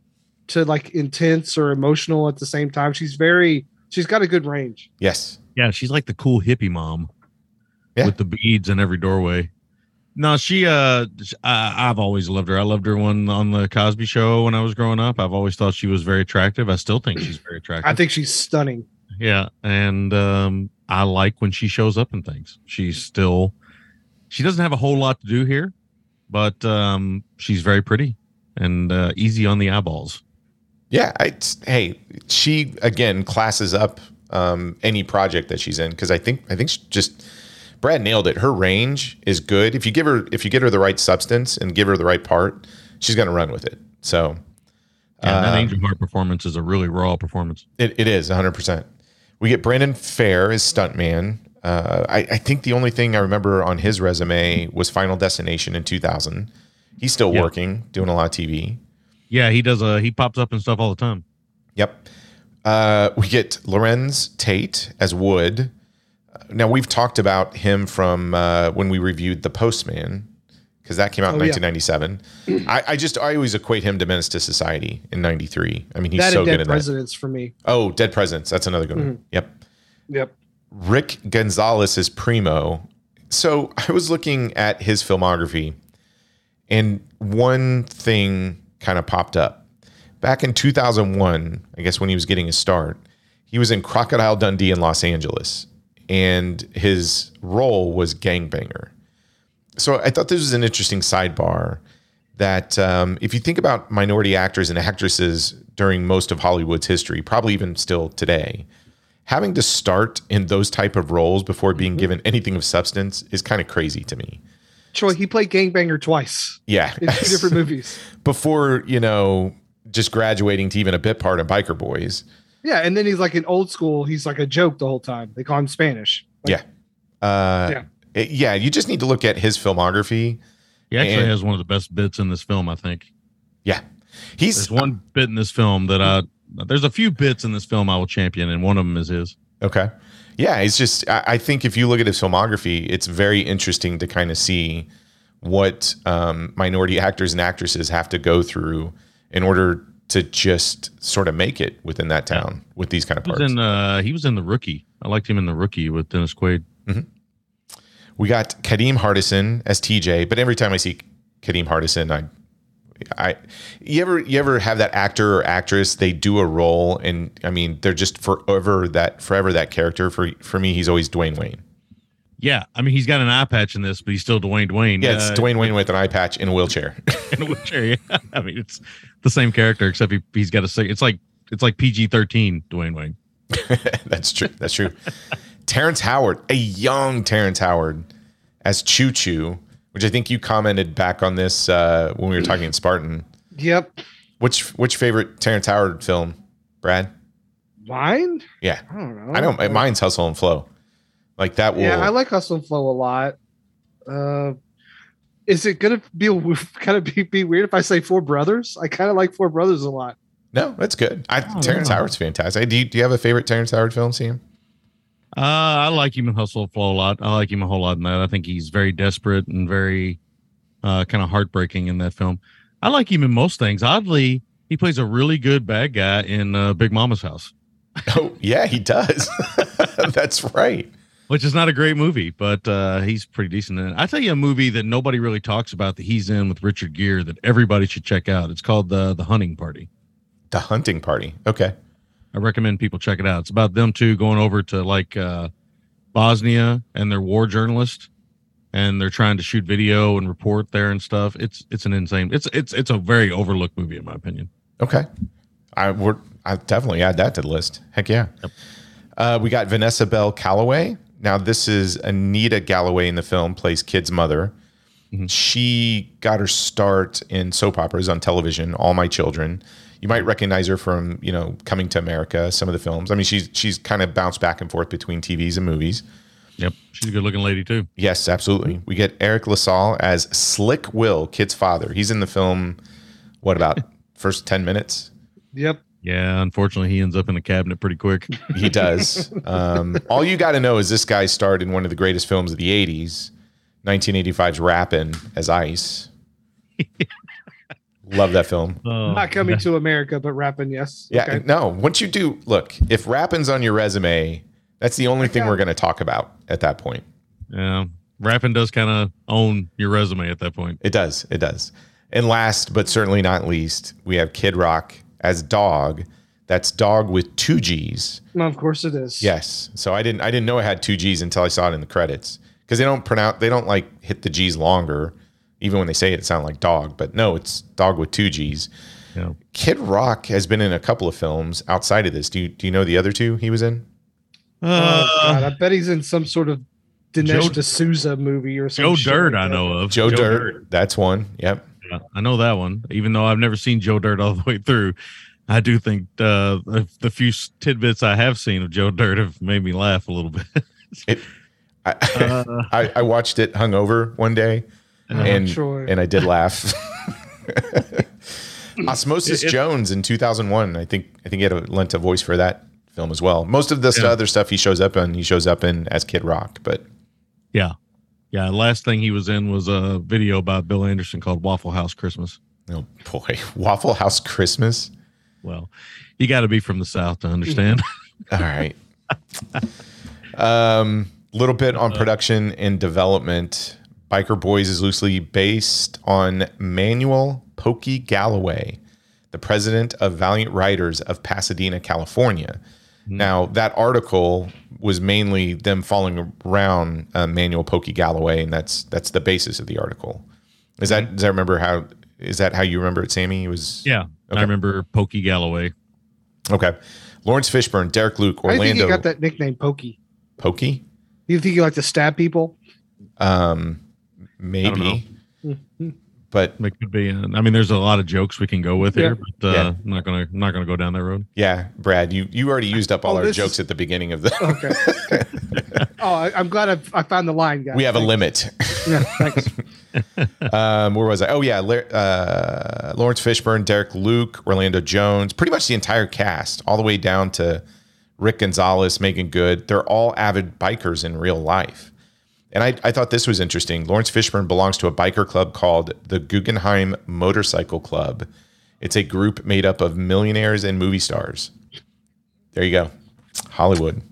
to like intense or emotional at the same time. She's got a good range. Yes. Yeah. She's like the cool hippie mom with the beads in every doorway. No, I've always loved her. I loved her on the Cosby Show when I was growing up. I've always thought she was very attractive. I still think she's very attractive. I think she's stunning. Yeah. And, I like when she shows up in things. She doesn't have a whole lot to do here, but she's very pretty and easy on the eyeballs. Yeah. She, again, classes up any project that she's in because I think she just – Brad nailed it. Her range is good. If you get her the right substance and give her the right part, she's going to run with it. So that Angel Heart performance is a really raw performance. It is, 100%. We get Brendan Fehr as stuntman. I think the only thing I remember on his resume was Final Destination in 2000. He's still working, doing a lot of TV. Yeah, he does. He pops up and stuff all the time. Yep. We get Larenz Tate as Wood. Now, we've talked about him from when we reviewed The Postman, because that came out in 1997. Yeah. I always equate him to Menace to Society in 93. I mean, he's so good at that. Dead Presidents for me. Oh, Dead Presidents. That's another good one. Yep. Rick Gonzalez is Primo. So I was looking at his filmography, and one thing kind of popped up. Back in 2001, I guess when he was getting his start, he was in Crocodile Dundee in Los Angeles, and his role was gangbanger. So I thought this was an interesting sidebar that if you think about minority actors and actresses during most of Hollywood's history, probably even still today, having to start in those type of roles before being given anything of substance is kind of crazy to me. Troy, he played gangbanger twice. Yeah. In 2 different movies. Before, just graduating to even a bit part in Biker Boys. Yeah, and then he's like an old school. He's like a joke the whole time. They call him Spanish. Like, yeah. Yeah, you just need to look at his filmography. He actually has one of the best bits in this film, I think. Yeah. There's one bit in this film that there's a few bits in this film I will champion, and one of them is his. Okay. Yeah, it's just, I think if you look at his filmography, it's very interesting to kind of see what minority actors and actresses have to go through in order to just sort of make it within that town with these kind of parts. He was in The Rookie. I liked him in The Rookie with Dennis Quaid. Mm-hmm. We got Kadeem Hardison as TJ, but every time I see Kadeem Hardison, you ever have that actor or actress, they do a role, and I mean they're just forever that character. For me, he's always Dwayne Wayne. Yeah, I mean he's got an eye patch in this, but he's still Dwayne. Yeah, it's Dwayne Wayne with an eye patch in a wheelchair. Yeah. I mean it's the same character except he's got a. It's like PG-13 Dwayne Wayne. That's true. Terrence Howard, a young Terrence Howard as Choo Choo. Which I think you commented back on this when we were talking in Spartan. Yep. Which favorite Terrence Howard film, Brad? Mine? Yeah. I don't know. Mine's Hustle and Flow. Like that. Yeah, I like Hustle and Flow a lot. Is it gonna be weird if I say Four Brothers? I kind of like Four Brothers a lot. No, that's good. Terrence Howard's fantastic. Do you have a favorite Terrence Howard film, Sam? I like him in Hustle and Flow a lot. I like him a whole lot in that. I think he's very desperate and very kind of heartbreaking in that film. I like him in most things. Oddly, he plays a really good bad guy in Big Mama's House. Oh, yeah, he does. That's right. Which is not a great movie, but he's pretty decent in it. I tell you a movie that nobody really talks about that he's in with Richard Gere that everybody should check out. It's called The Hunting Party. The Hunting Party. Okay. I recommend people check it out. It's about them two going over to like Bosnia, and they're war journalists, and they're trying to shoot video and report there and stuff. It's an insane. It's a very overlooked movie in my opinion. Okay, I definitely add that to the list. Heck yeah. Yep. We got Vanessa Bell Calloway. Now this is Anita Galloway in the film, plays Kid's mother. Mm-hmm. She got her start in soap operas on television. All My Children. You might recognize her from, Coming to America, some of the films. I mean, she's kind of bounced back and forth between TVs and movies. Yep. She's a good-looking lady, too. Yes, absolutely. We get Eric LaSalle as Slick Will, Kid's father. He's in the film, what, about first 10 minutes? Yep. Yeah, unfortunately, he ends up in the cabinet pretty quick. He does. All you got to know is this guy starred in one of the greatest films of the 80s, 1985's Rappin' as Ice. Love that film. Not Coming to America, but Rappin', yes. Yeah, okay. No. Once you do, look, if Rappin's on your resume, that's the only thing we're going to talk about at that point. Yeah, Rappin' does kind of own your resume at that point. It does. And last, but certainly not least, we have Kid Rock as Dog. That's Dog with two G's. Well, of course it is. Yes. So I didn't know it had two G's until I saw it in the credits because they don't hit the G's longer. Even when they say it sound like dog, but no, it's Dog with two G's. Yeah. Kid Rock has been in a couple of films outside of this. Do you know the other two he was in? God, I bet he's in some sort of Dinesh D'Souza movie or something. Joe Dirt, I know of. Joe Dirt. That's one. Yep. Yeah, I know that one. Even though I've never seen Joe Dirt all the way through, I do think the few tidbits I have seen of Joe Dirt have made me laugh a little bit. I watched it hungover one day. And I did laugh. Osmosis Jones in 2001. I think he had lent a voice for that film as well. Most of the other stuff he shows up in as Kid Rock, but yeah. Last thing he was in was a video by Bill Anderson called Waffle House Christmas. Oh boy, Waffle House Christmas. Well, you got to be from the South to understand. All right. Little bit on production and development. Biker Boys is loosely based on Manuel Pokey Galloway, the president of Valiant Riders of Pasadena, California. Mm-hmm. Now, that article was mainly them following around Manuel Pokey Galloway, and that's the basis of the article. Is that how you remember it, Sammy? It was yeah. Okay. I remember Pokey Galloway. Okay, Lawrence Fishburne, Derek Luke, Orlando. I think he got that nickname, Pokey. Pokey? Do you think you like to stab people? Maybe, But it could be. I mean, there's a lot of jokes we can go with here, but I'm not gonna go down that road. Yeah, Brad, you already used up all our jokes at the beginning of the. Okay. I'm glad I found the line, guys. We have a limit. Yeah, thanks. Where was I? Oh yeah, Lawrence Fishburne, Derek Luke, Orlando Jones, pretty much the entire cast, all the way down to Rick Gonzalez, Meagan Good. They're all avid bikers in real life. And I thought this was interesting. Lawrence Fishburne belongs to a biker club called the Guggenheim Motorcycle Club. It's a group made up of millionaires and movie stars. There you go. Hollywood.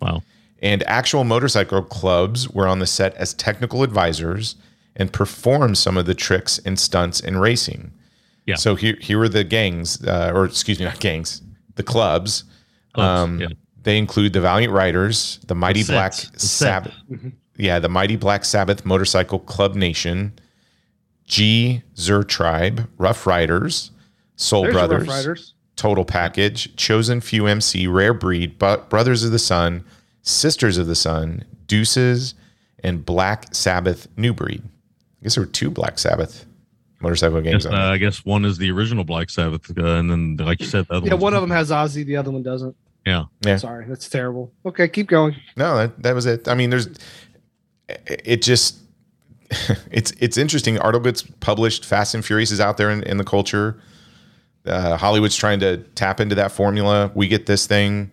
Wow. And actual motorcycle clubs were on the set as technical advisors and performed some of the tricks and stunts in racing. Yeah. So here were the gangs, the clubs. They include the Valiant Riders, the Mighty Black Sabbath. Yeah, the Mighty Black Sabbath Motorcycle Club Nation, Zur Tribe, Rough Riders, Soul Brothers, Rough Riders. Total Package, Chosen Few MC, Rare Breed, Brothers of the Sun, Sisters of the Sun, Deuces, and Black Sabbath New Breed. I guess there were two Black Sabbath motorcycle games. Yes, I guess one is the original Black Sabbath, and then, like you said, the other one. Yeah, one of them has Ozzy, the other one doesn't. Yeah. Sorry, that's terrible. Okay, keep going. No, that was it. I mean, there's... It just, it's interesting. Articles published. Fast and Furious is out there in the culture. Hollywood's trying to tap into that formula. We get this thing.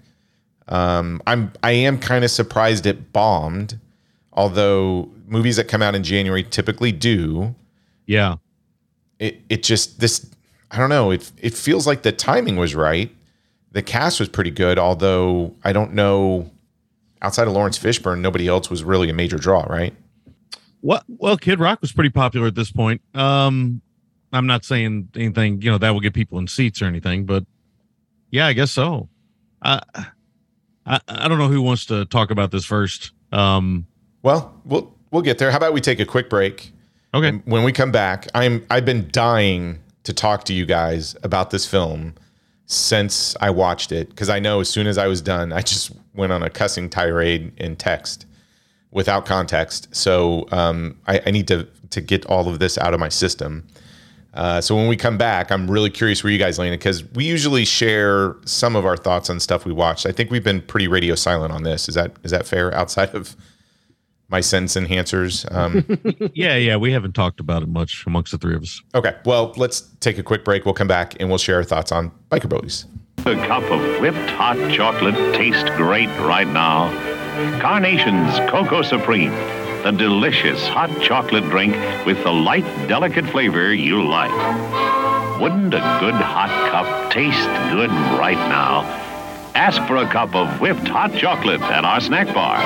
I am kind of surprised it bombed, although movies that come out in January typically do. Yeah. I don't know. It feels like the timing was right. The cast was pretty good, although I don't know. Outside of Lawrence Fishburne, nobody else was really a major draw, right? Well, Kid Rock was pretty popular at this point. I'm not saying anything, that will get people in seats or anything, but yeah, I guess so. I don't know who wants to talk about this first. Well, we'll get there. How about we take a quick break? Okay. And when we come back, I've been dying to talk to you guys about this film since I watched it, because I know as soon as I was done, I just went on a cussing tirade in text without context. So I need to get all of this out of my system. So when we come back, I'm really curious where you guys landed, because we usually share some of our thoughts on stuff we watched. I think we've been pretty radio silent on this. Is that fair outside of my sentence enhancers? Yeah. We haven't talked about it much amongst the three of us. Okay, well, let's take a quick break. We'll come back and we'll share our thoughts on Biker Bullies. A cup of whipped hot chocolate tastes great right now. Carnation's Cocoa Supreme, the delicious hot chocolate drink with the light, delicate flavor you like. Wouldn't a good hot cup taste good right now? Ask for a cup of whipped hot chocolate at our snack bar.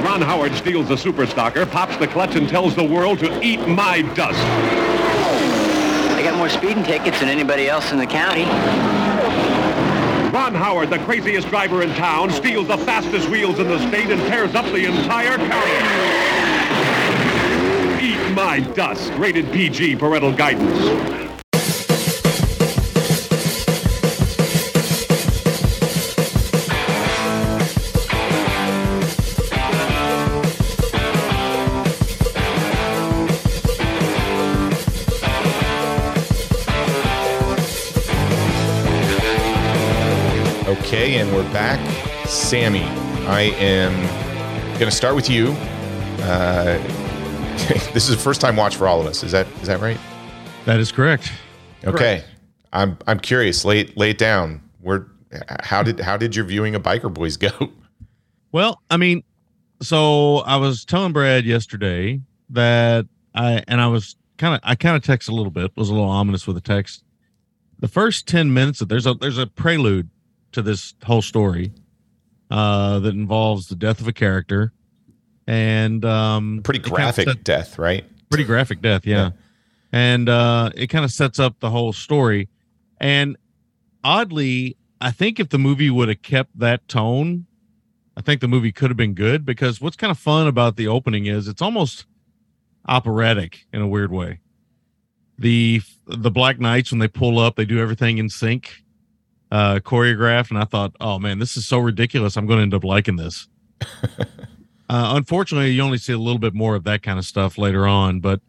Ron Howard steals the superstocker, pops the clutch, and tells the world to eat my dust. I got more speeding tickets than anybody else in the county. Ron Howard, the craziest driver in town, steals the fastest wheels in the state and tears up the entire county. Eat my dust. Rated PG, parental guidance. And we're back. Sammy, I am going to start with you. This is a first time watch for all of us. Is that right? That is correct. Okay. I'm curious. Lay it down. How did your viewing of Biker Boys go? Well, I mean, so I was telling Brad yesterday that I kind of text a little bit, was a little ominous with the text. The first 10 minutes of there's a prelude to this whole story that involves the death of a character and pretty graphic death, right? Pretty graphic death. Yeah. And it kind of sets up the whole story. And oddly, I think if the movie would have kept that tone, I think the movie could have been good, because what's kind of fun about the opening is it's almost operatic in a weird way. The Black Knights, when they pull up, they do everything in sync. choreographed, and I thought, oh man, this is so ridiculous, I'm going to end up liking this. Unfortunately, you only see a little bit more of that kind of stuff later on, but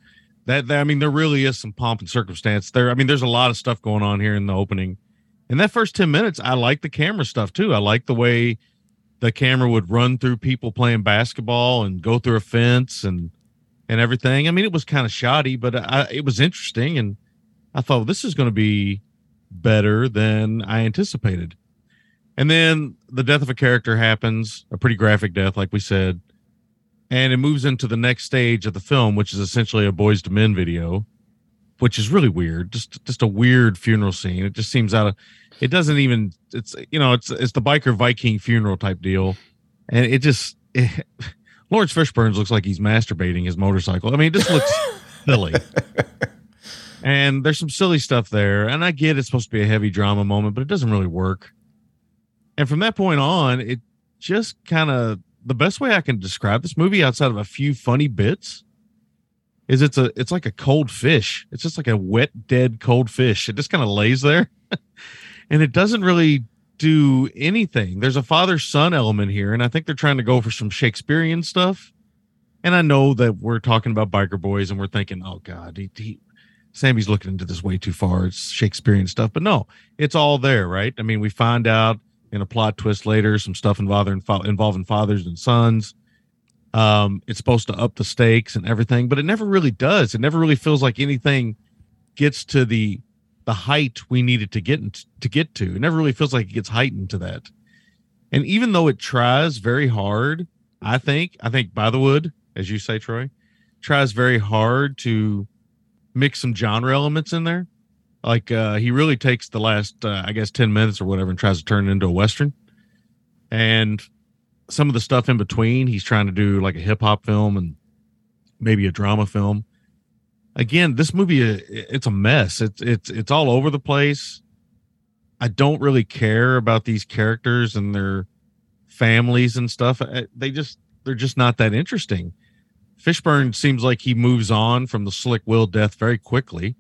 that I mean, there really is some pomp and circumstance there. I mean, there's a lot of stuff going on here in the opening. And that first 10 minutes, I like the camera stuff too. I like the way the camera would run through people playing basketball and go through a fence and everything. I mean, it was kind of shoddy, but it was interesting. And I thought, this is going to be better than I anticipated. And then the death of a character happens, a pretty graphic death, like we said. And it moves into the next stage of the film, which is essentially a Boys to Men video, which is really weird. Just a weird funeral scene. It just seems out of, it doesn't even, it's, you know, it's the biker Viking funeral type deal. And it just, Lawrence Fishburne looks like he's masturbating his motorcycle. I mean, it just looks silly. And there's some silly stuff there. And I get it's supposed to be a heavy drama moment, but it doesn't really work. And from that point on, it just kind of, the best way I can describe this movie outside of a few funny bits is it's like a cold fish. It's just like a wet, dead, cold fish. It just kind of lays there and it doesn't really do anything. There's a father-son element here, and I think they're trying to go for some Shakespearean stuff. And I know that we're talking about biker boys and we're thinking, oh God, Sammy's looking into this way too far. It's Shakespearean stuff, but no, it's all there, right? I mean, we find out in a plot twist later, some stuff involving fathers and sons. It's supposed to up the stakes and everything, but it never really does. It never really feels like anything gets to the height we needed to get to. It never really feels like it gets heightened to that. And even though it tries very hard, I think Bythewood, as you say, Troy, tries very hard to mix some genre elements in there. Like he really takes the last, 10 minutes or whatever and tries to turn it into a Western. And some of the stuff in between, he's trying to do like a hip hop film and maybe a drama film. Again, this movie, it's a mess. It's all over the place. I don't really care about these characters and their families and stuff. They're just not that interesting. Fishburne seems like he moves on from the slick Will death very quickly.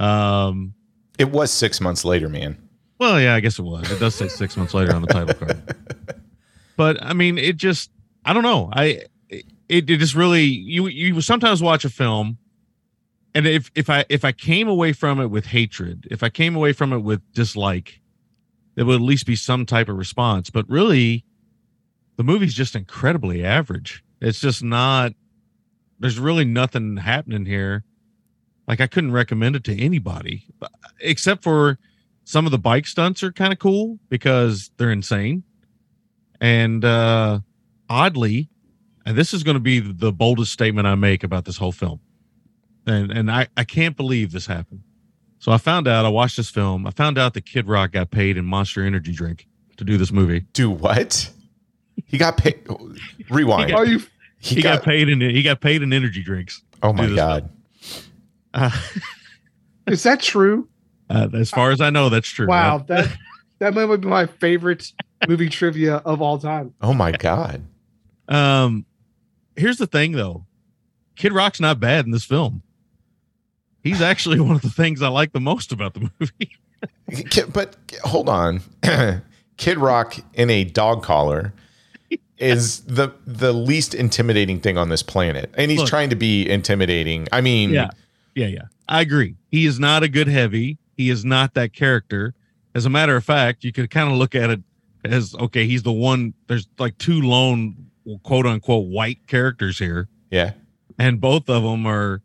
It was 6 months later, man. Well, yeah, I guess it was. It does say 6 months later on the title card. But I mean, it just—I don't know. It just really you sometimes watch a film, and if I came away from it with hatred, if I came away from it with dislike, there would at least be some type of response. But really, the movie's just incredibly average. It's just not. There's really nothing happening here. Like I couldn't recommend it to anybody, except for some of the bike stunts are kind of cool because they're insane. And oddly, and this is going to be the boldest statement I make about this whole film. And I can't believe this happened. So I watched this film. I found out that Kid Rock got paid in Monster Energy drink to do this movie. Do what? He got paid. Rewind. He got paid in energy drinks. Oh my God. Is that true? As far as I know, that's true. Wow, that might be my favorite movie trivia of all time. Oh my God. Here's the thing though. Kid Rock's not bad in this film. He's actually one of the things I like the most about the movie. But hold on. Kid Rock in a dog collar is the least intimidating thing on this planet. And he's trying to be intimidating. I mean, yeah. I agree. He is not a good heavy. He is not that character. As a matter of fact, you could kind of look at it as, okay, he's the one, there's like two lone quote unquote white characters here. Yeah. And both of them are,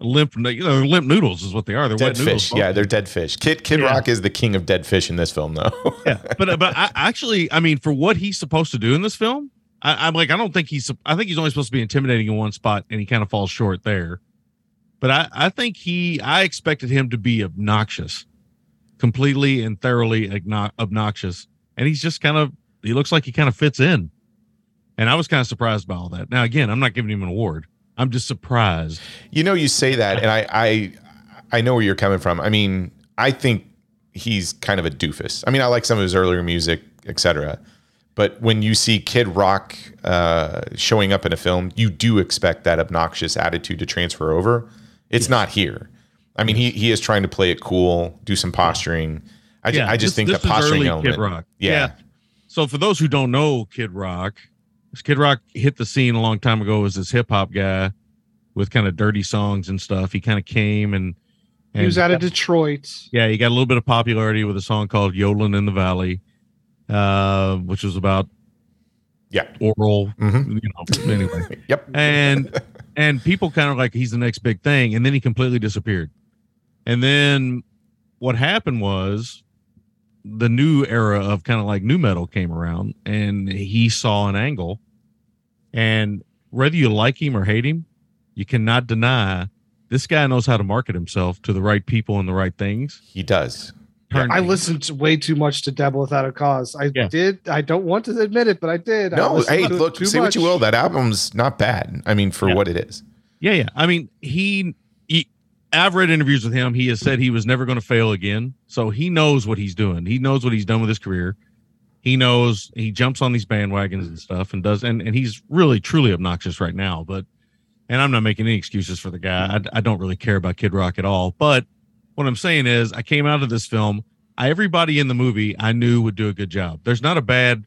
limp noodles is what they are. They're dead fish. Yeah, they're dead fish. Kid Rock is the king of dead fish in this film, though. Yeah, but I mean, for what he's supposed to do in this film, I think he's only supposed to be intimidating in one spot, and he kind of falls short there. But I expected him to be obnoxious, completely and thoroughly obnoxious, and he's just he looks like he kind of fits in, and I was kind of surprised by all that. Now, again, I'm not giving him an award. I'm just surprised. You know, you say that, and I know where you're coming from. I mean, I think he's kind of a doofus. I mean, I like some of his earlier music, etc. But when you see Kid Rock showing up in a film, you do expect that obnoxious attitude to transfer over. It's not here. I mean, he is trying to play it cool, do some posturing. I just think the posturing element. Kid Rock. Yeah. So for those who don't know Kid Rock hit the scene a long time ago as this hip hop guy with kind of dirty songs and stuff. He kind of came and he was out of Detroit. Yeah, he got a little bit of popularity with a song called Yodeling in the Valley, which was about oral. Mm-hmm. Anyway. Yep. And people kind of like he's the next big thing, and then he completely disappeared. And then what happened was the new era of kind of like nu metal came around, and he saw an angle. And whether you like him or hate him, you cannot deny this guy knows how to market himself to the right people and the right things. He does. I listened to way too much to Devil Without a Cause. I did. I don't want to admit it, but I did. No, hey, look, say what you will. That album's not bad. I mean, for what it is. Yeah. I mean, I've read interviews with him. He has said he was never going to fail again. So he knows what he's doing. He knows what he's done with his career. He knows he jumps on these bandwagons and stuff and does. And he's really, truly obnoxious right now. But, and I'm not making any excuses for the guy. I don't really care about Kid Rock at all. But what I'm saying is I came out of this film. Everybody in the movie I knew would do a good job. There's not a bad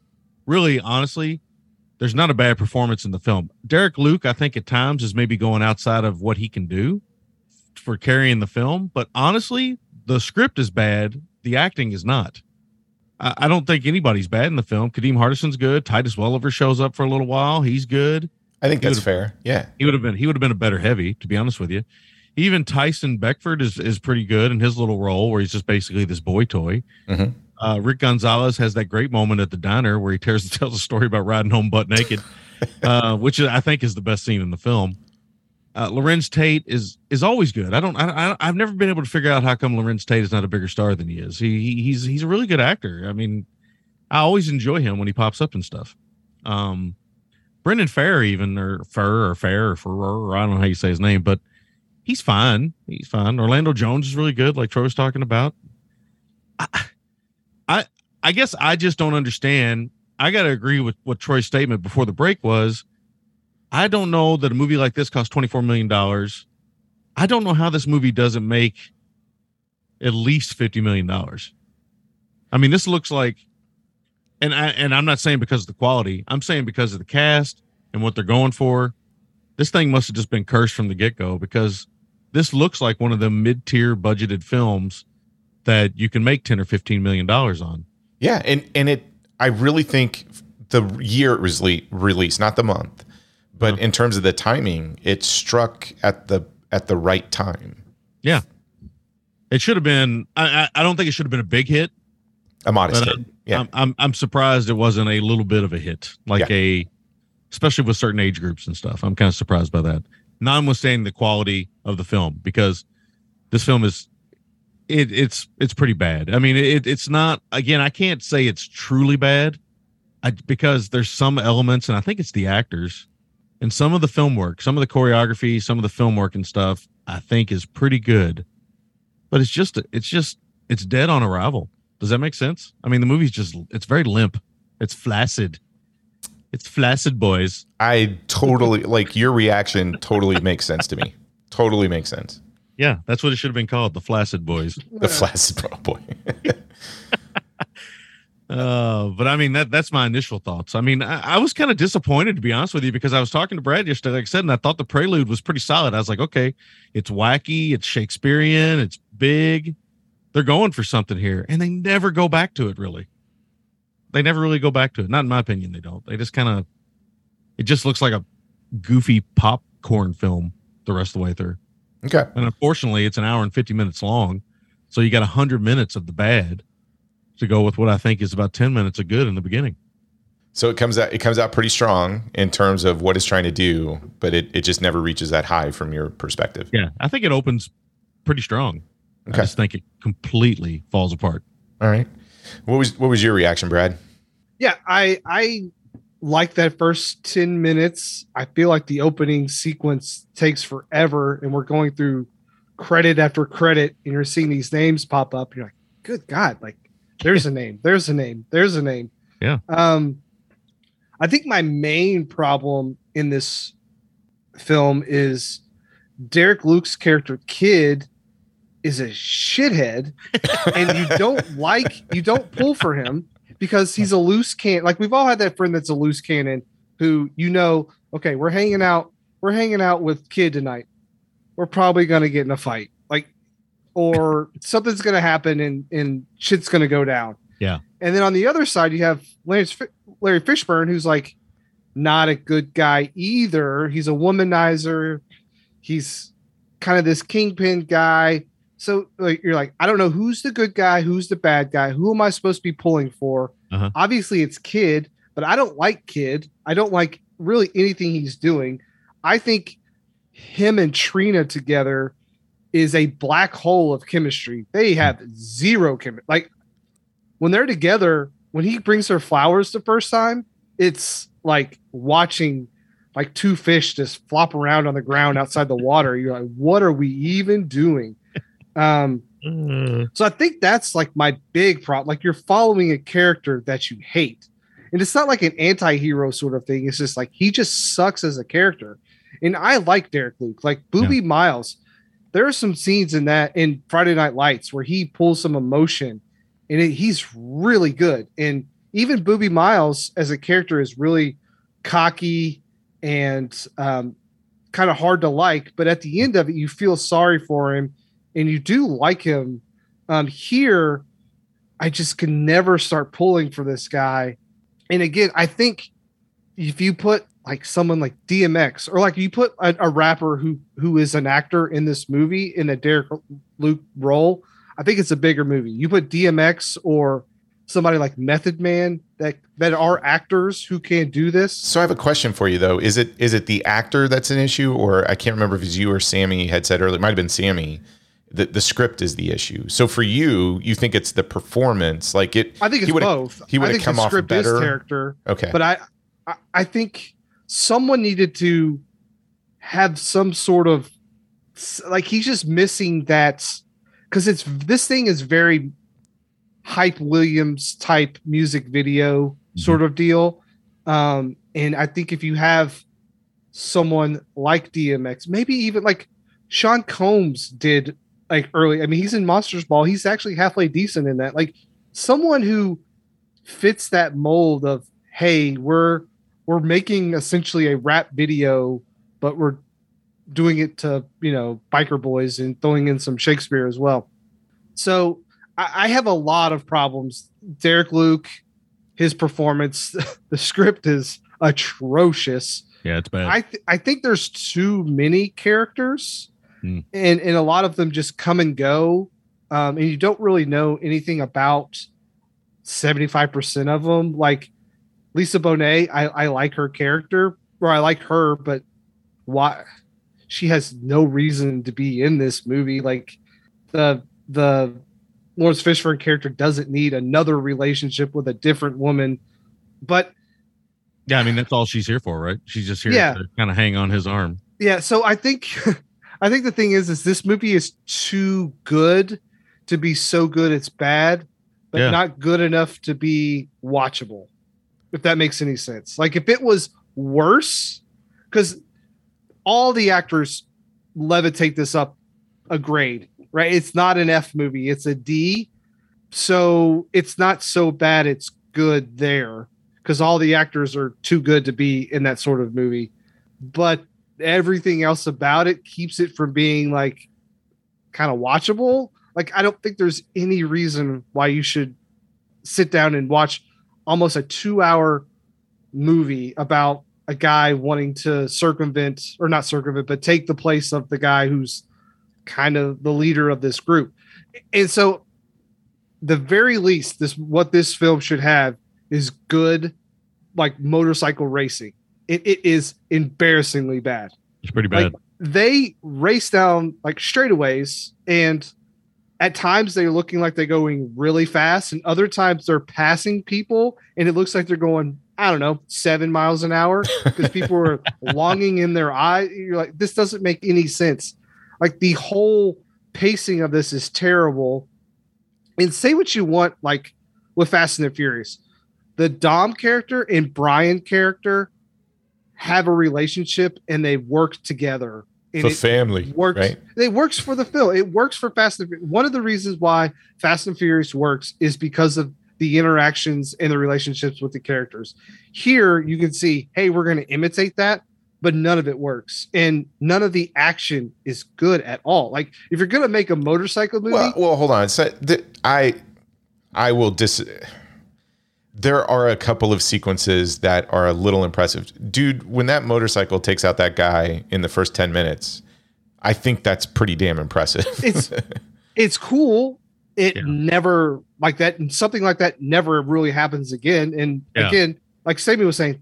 performance in the film. Derek Luke, I think at times is maybe going outside of what he can do for carrying the film. But honestly, the script is bad. The acting is not. I don't think anybody's bad in the film. Kadeem Hardison's good. Titus Welliver shows up for a little while. He's good. I think that's fair. Yeah. He would have been a better heavy, to be honest with you. Even Tyson Beckford is pretty good in his little role where he's just basically this boy toy. Mm-hmm. Rick Gonzalez has that great moment at the diner where he tells a story about riding home butt naked, which I think is the best scene in the film. Larenz Tate is always good. I've never been able to figure out how come Larenz Tate is not a bigger star than he is. He's a really good actor. I mean, I always enjoy him when he pops up and stuff. Brendan Fehr I don't know how you say his name, but he's fine. He's fine. Orlando Jones is really good, like Troy was talking about. I guess I just don't understand. I got to agree with what Troy's statement before the break was. I don't know that a movie like this costs $24 million. I don't know how this movie doesn't make at least $50 million. I mean, this looks like, and I'm not saying because of the quality. I'm saying because of the cast and what they're going for. This thing must have just been cursed from the get-go because this looks like one of the mid-tier budgeted films that you can make $10 or $15 million on. Yeah, and I really think the year it was released, not the month, but in terms of the timing, it struck at the right time. Yeah, it should have been. I don't think it should have been a big hit, a modest hit. Yeah, I'm surprised it wasn't a little bit of a hit, especially with certain age groups and stuff. I'm kind of surprised by that. Notwithstanding the quality of the film, because this film is, it's pretty bad. I mean, it's not, again, I can't say it's truly bad because there's some elements, and I think it's the actors and some of the film work, some of the choreography, some of the film work and stuff, I think is pretty good, but it's dead on arrival. Does that make sense? I mean, the movie's it's very limp. It's flaccid. It's flaccid, boys. I totally your reaction totally makes sense to me. Totally makes sense. Yeah, that's what it should have been called, the Flaccid Boys. The Flaccid Boy. But I mean that's my initial thoughts. I mean, I was kind of disappointed, to be honest with you, because I was talking to Brad yesterday, like I said, and I thought the prelude was pretty solid. I was like, okay, it's wacky, it's Shakespearean, it's big. They're going for something here, and they never go back to it really. They never really go back to it. Not in my opinion, they don't. They just it just looks like a goofy popcorn film the rest of the way through. Okay. And unfortunately, it's an hour and 50 minutes long. So you got 100 minutes of the bad to go with what I think is about 10 minutes of good in the beginning. So it comes out pretty strong in terms of what it's trying to do, but it just never reaches that high from your perspective. Yeah. I think it opens pretty strong. Okay. I just think it completely falls apart. All right. What was your reaction, Brad? Yeah, I like that first 10 minutes. I feel like the opening sequence takes forever, and we're going through credit after credit, and you're seeing these names pop up. And you're like, good God, like there's a name, there's a name, there's a name. Yeah. I think my main problem in this film is Derek Luke's character Kid is a shithead and you don't pull for him because he's a loose cannon. Like, we've all had that friend that's a loose cannon who, you know, okay, we're hanging out with Kid tonight. We're probably going to get in a fight, like, or something's going to happen and shit's going to go down. Yeah. And then on the other side, you have Larry Fishburne, who's like not a good guy either. He's a womanizer. He's kind of this kingpin guy. So like, you're like, I don't know who's the good guy, who's the bad guy, who am I supposed to be pulling for? Uh-huh. Obviously, it's Kid, but I don't like Kid. I don't like really anything he's doing. I think him and Trina together is a black hole of chemistry. They have zero chemistry. Like, when they're together, when he brings her flowers the first time, it's like watching like two fish just flop around on the ground outside the water. You're like, what are we even doing? So I think that's like my big problem. Like, you're following a character that you hate, and it's not like an anti-hero sort of thing. It's just like, he just sucks as a character. And I like Derek Luke, like Booby Miles. There are some scenes in that, in Friday Night Lights, where he pulls some emotion, and he's really good. And even Booby Miles as a character is really cocky and kind of hard to like. But at the end of it, you feel sorry for him and you do like him. Here, I just can never start pulling for this guy. And again, I think if you put like someone like DMX, or like you put a rapper who is an actor in this movie in a Derek Luke role, I think it's a bigger movie. You put DMX or somebody like Method Man that are actors who can do this. So I have a question for you though. Is it the actor that's an issue? Or I can't remember if it's you or Sammy had said earlier, it might've been Sammy, the script is the issue. So for you think it's the performance, like it, I think it's both. He would have come off better character. Okay. But I think someone needed to have some sort of, like, he's just missing that. Cause this thing is very Hype Williams type music video sort of deal. And I think if you have someone like DMX, maybe even like Sean Combs did like early, I mean, he's in Monsters Ball. He's actually halfway decent in that. Like, someone who fits that mold of, hey, we're making essentially a rap video, but we're doing it to, you know, biker boys and throwing in some Shakespeare as well. So I have a lot of problems. Derek Luke, his performance, the script is atrocious. Yeah, it's bad. I think there's too many characters, and a lot of them just come and go, and you don't really know anything about 75% of them. Like Lisa Bonet, I like her character, or I like her, but why? She has no reason to be in this movie. Like the Lawrence Fishburne character doesn't need another relationship with a different woman, but yeah, I mean, that's all she's here for, right? She's just here to kind of hang on his arm. Yeah. So I think the thing is this movie is too good to be so good it's bad, but not good enough to be watchable. If that makes any sense. Like, if it was worse, because all the actors levitate this up a grade. Right, it's not an F movie, it's a D. So it's not so bad it's good there, because all the actors are too good to be in that sort of movie. But everything else about it keeps it from being like kind of watchable. Like, I don't think there's any reason why you should sit down and watch almost a 2-hour movie about a guy wanting to not circumvent, but take the place of the guy who's kind of the leader of this group. And so the very least, what this film should have is good, like, motorcycle racing. It is embarrassingly bad. It's pretty bad. Like, they race down like straightaways, and at times they're looking like they're going really fast, and other times they're passing people and it looks like they're going, I don't know, 7 miles an hour, because people are longing in their eye. You're like, this doesn't make any sense. Like, the whole pacing of this is terrible. And say what you want, like with Fast and the Furious, the Dom character and Brian character have a relationship and they work together. For family, works, right? It works for the film. It works for Fast and Furious. One of the reasons why Fast and Furious works is because of the interactions and the relationships with the characters. Here, you can see, hey, we're going to imitate that, but none of it works. And none of the action is good at all. Like, if you're going to make a motorcycle movie... Well, hold on. So, I will There are a couple of sequences that are a little impressive. Dude, when that motorcycle takes out that guy in the first 10 minutes, I think that's pretty damn impressive. It's cool. Never like that. And something like that never really happens again. And again, like Sammy was saying,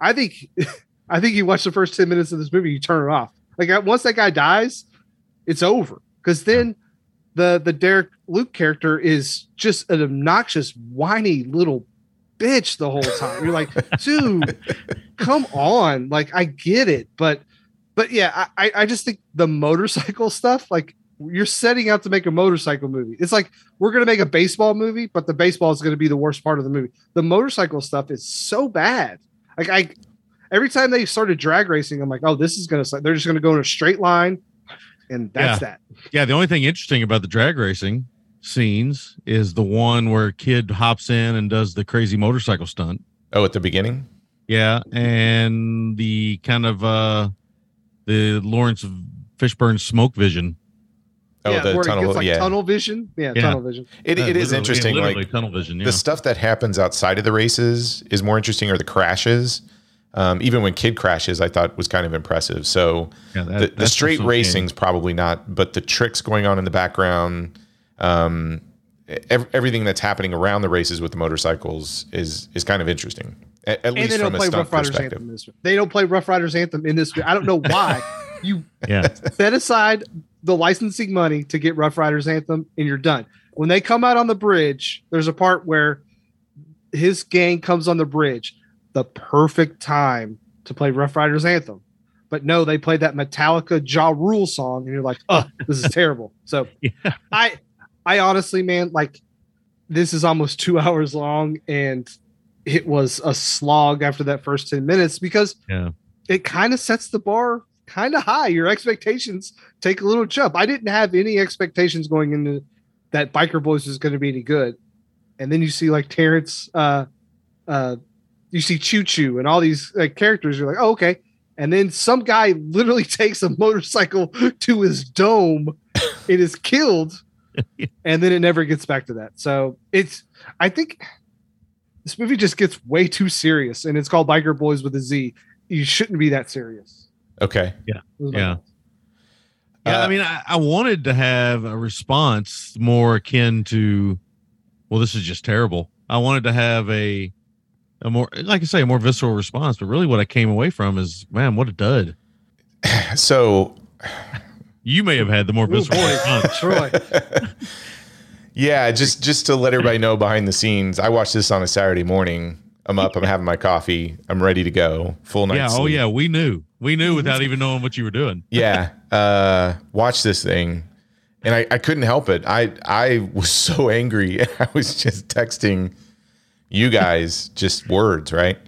I think you watch the first 10 minutes of this movie, you turn it off. Like once that guy dies, it's over. Because then the Derek Luke character is just an obnoxious, whiny little bitch the whole time. You're like, dude, come on. Like, I get it. But yeah, I just think the motorcycle stuff, like you're setting out to make a motorcycle movie. It's like, we're going to make a baseball movie, but the baseball is going to be the worst part of the movie. The motorcycle stuff is so bad. Like every time they started drag racing, I'm like, oh, this is going to, they're just going to go in a straight line. And that's that. Yeah. The only thing interesting about the drag racing scenes is the one where Kid hops in and does the crazy motorcycle stunt. Oh, at the beginning? Yeah. And the kind of the Lawrence Fishburne smoke vision. Oh, yeah, the tunnel, like tunnel vision. Yeah. Tunnel vision. It is interesting. Like tunnel vision. Yeah. The stuff that happens outside of the races is more interesting, or the crashes. Even when Kid crashes, I thought was kind of impressive. So the straight racing's probably not, but the tricks going on in the background, everything that's happening around the races with the motorcycles is kind of interesting. At least from a stunt perspective. They don't play Rough Riders Anthem in this. I don't know why. You set aside the licensing money to get Rough Riders Anthem, and you're done. When they come out on the bridge, there's a part where his gang comes on the bridge. The perfect time to play Rough Riders Anthem, but no, they played that Metallica Ja Rule song, and you're like, oh, this is terrible. So I honestly, man, like this is almost 2 hours long, and it was a slog after that first 10 minutes because it kind of sets the bar kind of high. Your expectations take a little jump. I didn't have any expectations going into that Biker Boys was going to be any good. And then you see like Terrence, you see Choo Choo and all these characters. You're like, oh, okay. And then some guy literally takes a motorcycle to his dome. It is killed. And then it never gets back to that. So I think this movie just gets way too serious, and it's called Biker Boys with a Z. You shouldn't be that serious. Okay. Yeah. I mean, I wanted to have a response more akin to, well, this is just terrible. I wanted to have a more, like I say, a more visceral response, but really what I came away from is, man, what a dud. So you may have had the more visceral response, Troy. Yeah. Just to let everybody know behind the scenes, I watched this on a Saturday morning. I'm up, I'm having my coffee, I'm ready to go. Full night. Yeah. Sleep. Oh yeah. We knew without even knowing what you were doing. Yeah. Watch this thing. And I couldn't help it. I was so angry. I was just texting you guys, just words, right?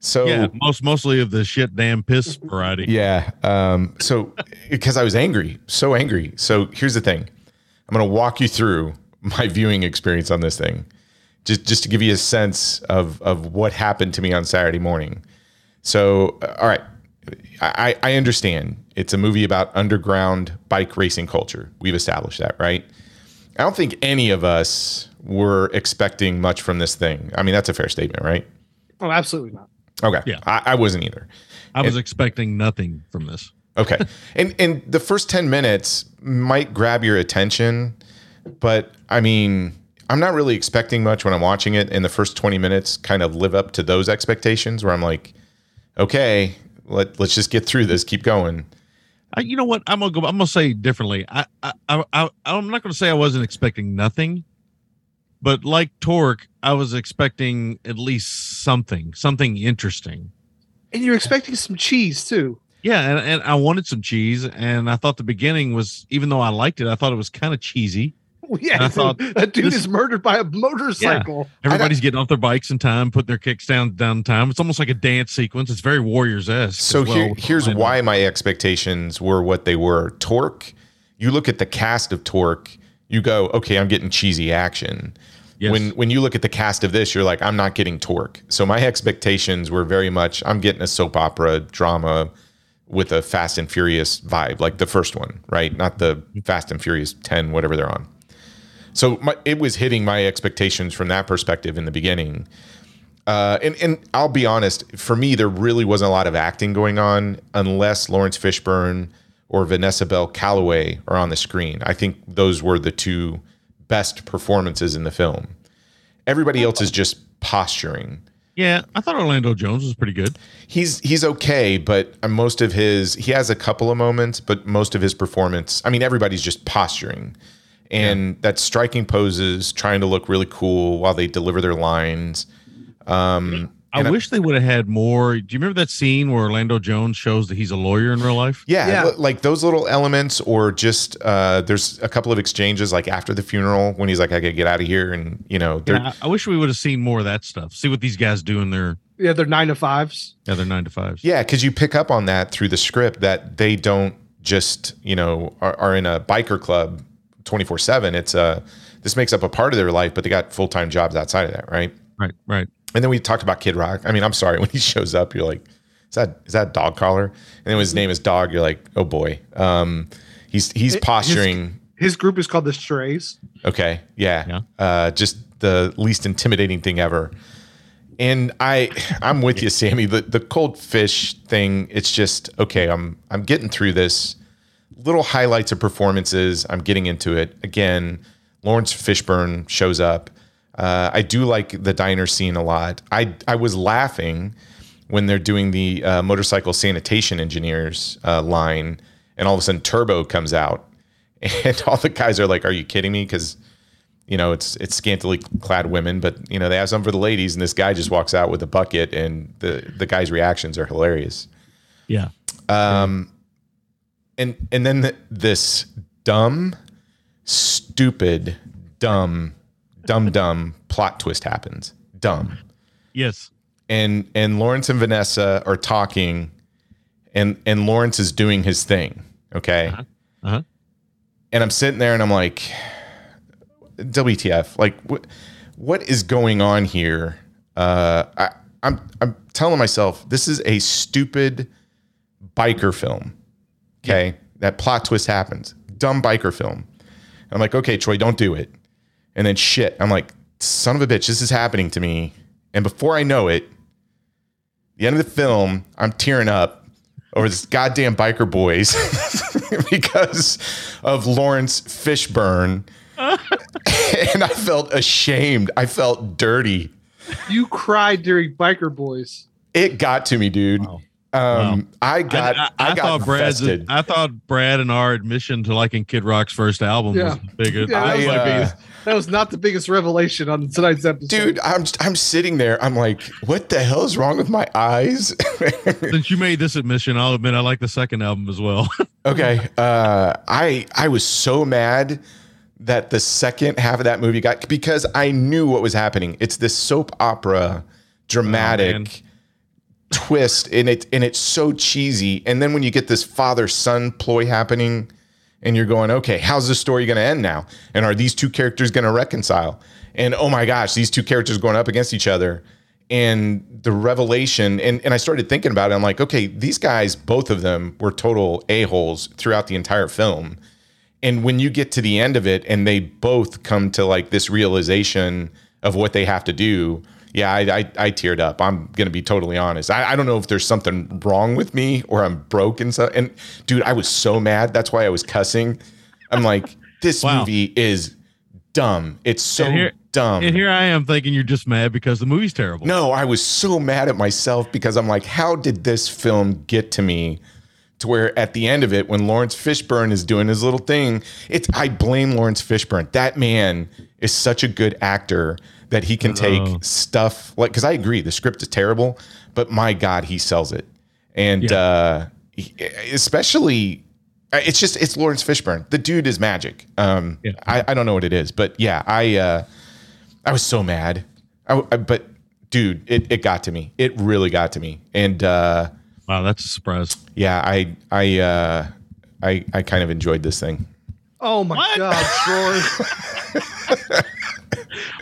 So yeah, mostly of the shit, damn, piss variety. Yeah. So because I was angry, so angry. So here's the thing. I'm going to walk you through my viewing experience on this thing, just to give you a sense of what happened to me on Saturday morning. So, all right. I understand it's a movie about underground bike racing culture. We've established that, right? I don't think any of us were expecting much from this thing. I mean, that's a fair statement, right? Oh, absolutely not. Okay. Yeah. I wasn't either. I was expecting nothing from this. Okay. And the first 10 minutes might grab your attention, but I mean, I'm not really expecting much when I'm watching it. And the first 20 minutes kind of live up to those expectations where I'm like, okay, let's just get through this. Keep going. You know what? I'm gonna say differently. I'm not gonna say I wasn't expecting nothing, but like Torque, I was expecting at least something interesting. And you're expecting some cheese too. Yeah, and I wanted some cheese, and I thought the beginning was, even though I liked it, I thought it was kind of cheesy. Yeah, a dude is murdered by a motorcycle. Yeah. Everybody's getting off their bikes in time, putting their kicks down in time. It's almost like a dance sequence. It's very Warriors-esque. So here's why my expectations were what they were. Torque, you look at the cast of Torque, you go, okay, I'm getting cheesy action. Yes. When you look at the cast of this, you're like, I'm not getting Torque. So my expectations were very much, I'm getting a soap opera drama with a Fast and Furious vibe, like the first one, right? Not the Fast and Furious 10, whatever they're on. So it was hitting my expectations from that perspective in the beginning. And I'll be honest, for me, there really wasn't a lot of acting going on unless Lawrence Fishburne or Vanessa Bell Calloway are on the screen. I think those were the two best performances in the film. Everybody else is just posturing. Yeah, I thought Orlando Jones was pretty good. He's okay, but most of he has a couple of moments, but most of his performance, I mean, everybody's just posturing. And that's striking poses, trying to look really cool while they deliver their lines. I wish they would have had more. Do you remember that scene where Orlando Jones shows that he's a lawyer in real life? Yeah. Like those little elements, or just there's a couple of exchanges like after the funeral when he's like, I gotta get out of here. And, you know, I wish we would have seen more of that stuff. See what these guys do in their. Yeah, they're 9 to 5s. Yeah, they're 9 to 5s. Yeah, because you pick up on that through the script that they don't just, you know, are in a biker club 24/7. It's this makes up a part of their life, but they got full-time jobs outside of that, right? Right. And then we talked about Kid Rock. I mean, I'm sorry, when he shows up, you're like, is that dog collar? And then when his name is Dog, you're like, oh boy. He's posturing. His group is called the Strays. Okay, yeah. Just the least intimidating thing ever. And I'm with you, Sammy. The cold fish thing. It's just okay. I'm getting through this. Little highlights of performances. I'm getting into it. Again, Lawrence Fishburne shows up. I do like the diner scene a lot. I was laughing when they're doing the motorcycle sanitation engineers line, and all of a sudden Turbo comes out, and all the guys are like, "Are you kidding me?" Because you know it's scantily clad women, but you know they have some for the ladies, and this guy just walks out with a bucket, and the guy's reactions are hilarious. Yeah. And then this dumb plot twist happens. Dumb. Yes. And Lawrence and Vanessa are talking, and Lawrence is doing his thing. Okay. Uh-huh. And I'm sitting there and I'm like, WTF, like what is going on here? I'm telling myself this is a stupid biker film. Okay, that plot twist happens. Dumb biker film. I'm like, okay, Troy, don't do it. And then shit, I'm like, son of a bitch, this is happening to me. And before I know it, the end of the film, I'm tearing up over this goddamn biker boys because of Lawrence Fishburne. And I felt ashamed. I felt dirty. You cried during biker boys. It got to me, dude. Wow. I thought Brad and our admission to liking Kid Rock's first album was the biggest. Yeah, that was not the biggest revelation on tonight's episode. Dude, I'm sitting there. I'm like, what the hell is wrong with my eyes? Since you made this admission, I'll admit I like the second album as well. Okay. I was so mad that the second half of that movie got, because I knew what was happening. It's this soap opera dramatic twist, and it's so cheesy. And then when you get this father-son ploy happening, and you're going, okay, how's the story going to end now? And are these two characters going to reconcile? And oh my gosh, these two characters going up against each other, and the revelation. And I started thinking about it. I'm like, okay, these guys, both of them, were total a-holes throughout the entire film. And when you get to the end of it, and they both come to like this realization of what they have to do. Yeah, I teared up. I'm going to be totally honest. I don't know if there's something wrong with me or I'm broke and stuff. And dude, I was so mad. That's why I was cussing. I'm like, this movie is dumb. It's so dumb. And here I am thinking you're just mad because the movie's terrible. No, I was so mad at myself because I'm like, how did this film get to me? To where at the end of it, when Lawrence Fishburne is doing his little thing, I blame Lawrence Fishburne. That man is such a good actor that he can take stuff like, because I agree the script is terrible, but my God, he sells it. And especially It's just, it's Lawrence Fishburne. The dude is magic. Yeah. I don't know what it is, but yeah, I was so mad. But dude, it got to me. It really got to me. And, wow, that's a surprise. Yeah. I kind of enjoyed this thing. Oh my God, Troy.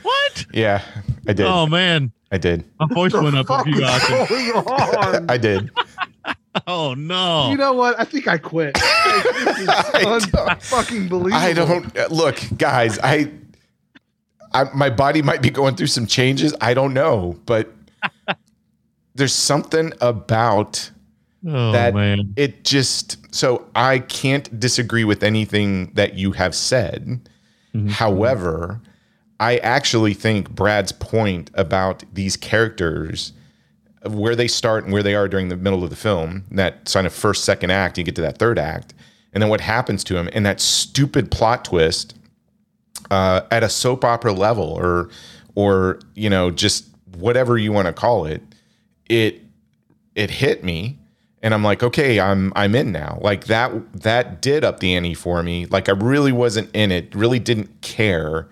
What? Yeah, I did. Oh man. I did. My voice went up a few octaves. I did. Oh no! You know what? I think I quit. Fucking believable. I don't look, guys. I my body might be going through some changes. I don't know, but there's something about that. Man. It just so I can't disagree with anything that you have said. Mm-hmm. However, I actually think Brad's point about these characters, where they start and where they are during the middle of the film, that kind of first, second act, you get to that third act, and then what happens to him, and that stupid plot twist at a soap opera level, or you know, just whatever you want to call it, it hit me, and I'm like, okay, I'm in now. Like that did up the ante for me. Like I really wasn't in it, really didn't care,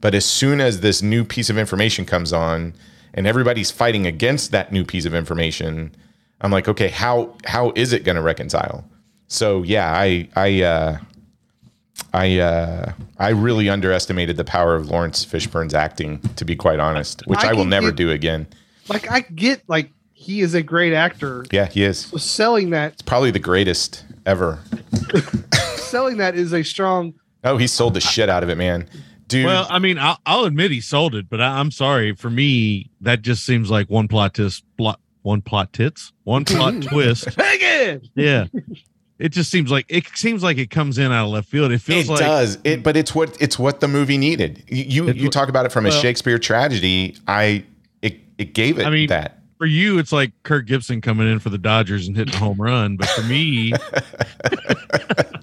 but as soon as this new piece of information comes on, and everybody's fighting against that new piece of information, I'm like, okay, how is it going to reconcile? So yeah, I really underestimated the power of Lawrence Fishburne's acting, to be quite honest, which I will never do again. Like I get, like he is a great actor. Yeah, he is. So selling that, it's probably the greatest ever. Selling that is a strong. Oh, he sold the shit out of it, man. Dude. Well, I mean, I'll admit he sold it, but I'm sorry. For me, that just seems like one plot twist. Yeah, it seems like it comes in out of left field. It feels like it does. But it's what the movie needed. You talk about it from a Shakespeare tragedy. It gave it. I mean, that for you, it's like Kirk Gibson coming in for the Dodgers and hitting a home run. But for me,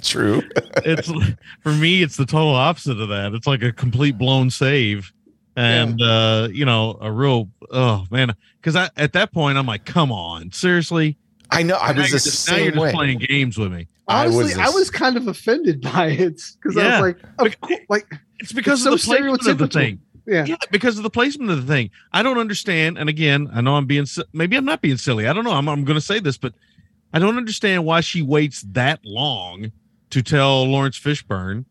true. It's the total opposite of that. It's like a complete blown save, and you know, a real because at that point I'm like, come on, seriously. I know. I was the same way. You're just playing games with me. Honestly, I was kind of offended by it because I was like, of course, like it's because it's of so the placement of the thing. Yeah, because of the placement of the thing. I don't understand. And again, I know maybe I'm not being silly. I don't know. I'm going to say this, but I don't understand why she waits that long to tell Lawrence Fishburne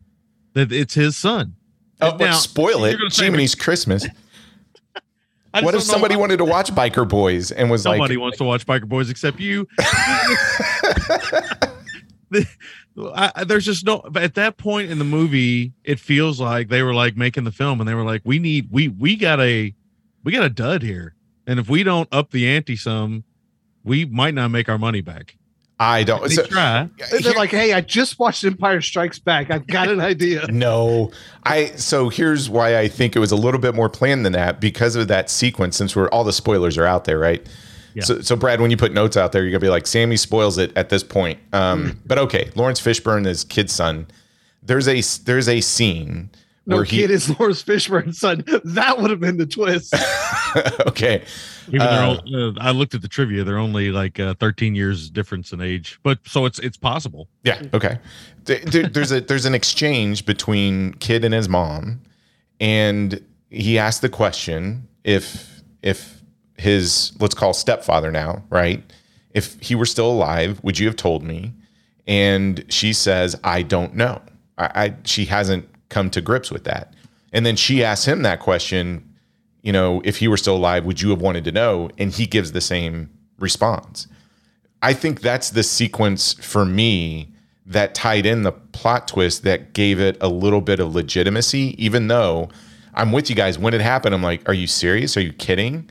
that it's his son. Oh, now, spoil it. Jiminy's Christmas. What if somebody wanted to watch Biker Boys and was somebody wants to watch Biker Boys except you. There's just no, but at that point in the movie, it feels like they were like making the film and they were like, we got a dud here. And if we don't up the ante some, we might not make our money back. I don't. They're like, hey, I just watched Empire Strikes Back. I've got an idea. No, so here's why I think it was a little bit more planned than that, because of that sequence, since all the spoilers are out there, right? Yeah. So Brad, when you put notes out there, you're gonna be like, Sammy spoils it at this point. But okay, Lawrence Fishburne is Kid's son. There's a scene. No, where Kid is Lawrence Fishburne's son. That would have been the twist. Okay. Even I looked at the trivia. They're only like 13 years difference in age, but so it's possible. Yeah. Okay. There's an exchange between Kid and his mom, and he asked the question if his, let's call stepfather now, right? If he were still alive, would you have told me? And she says, I don't know. She hasn't come to grips with that. And then she asks him that question, you know, if he were still alive, would you have wanted to know? And he gives the same response. I think that's the sequence for me that tied in the plot twist that gave it a little bit of legitimacy, even though I'm with you guys. When it happened, I'm like, are you serious? Are you kidding?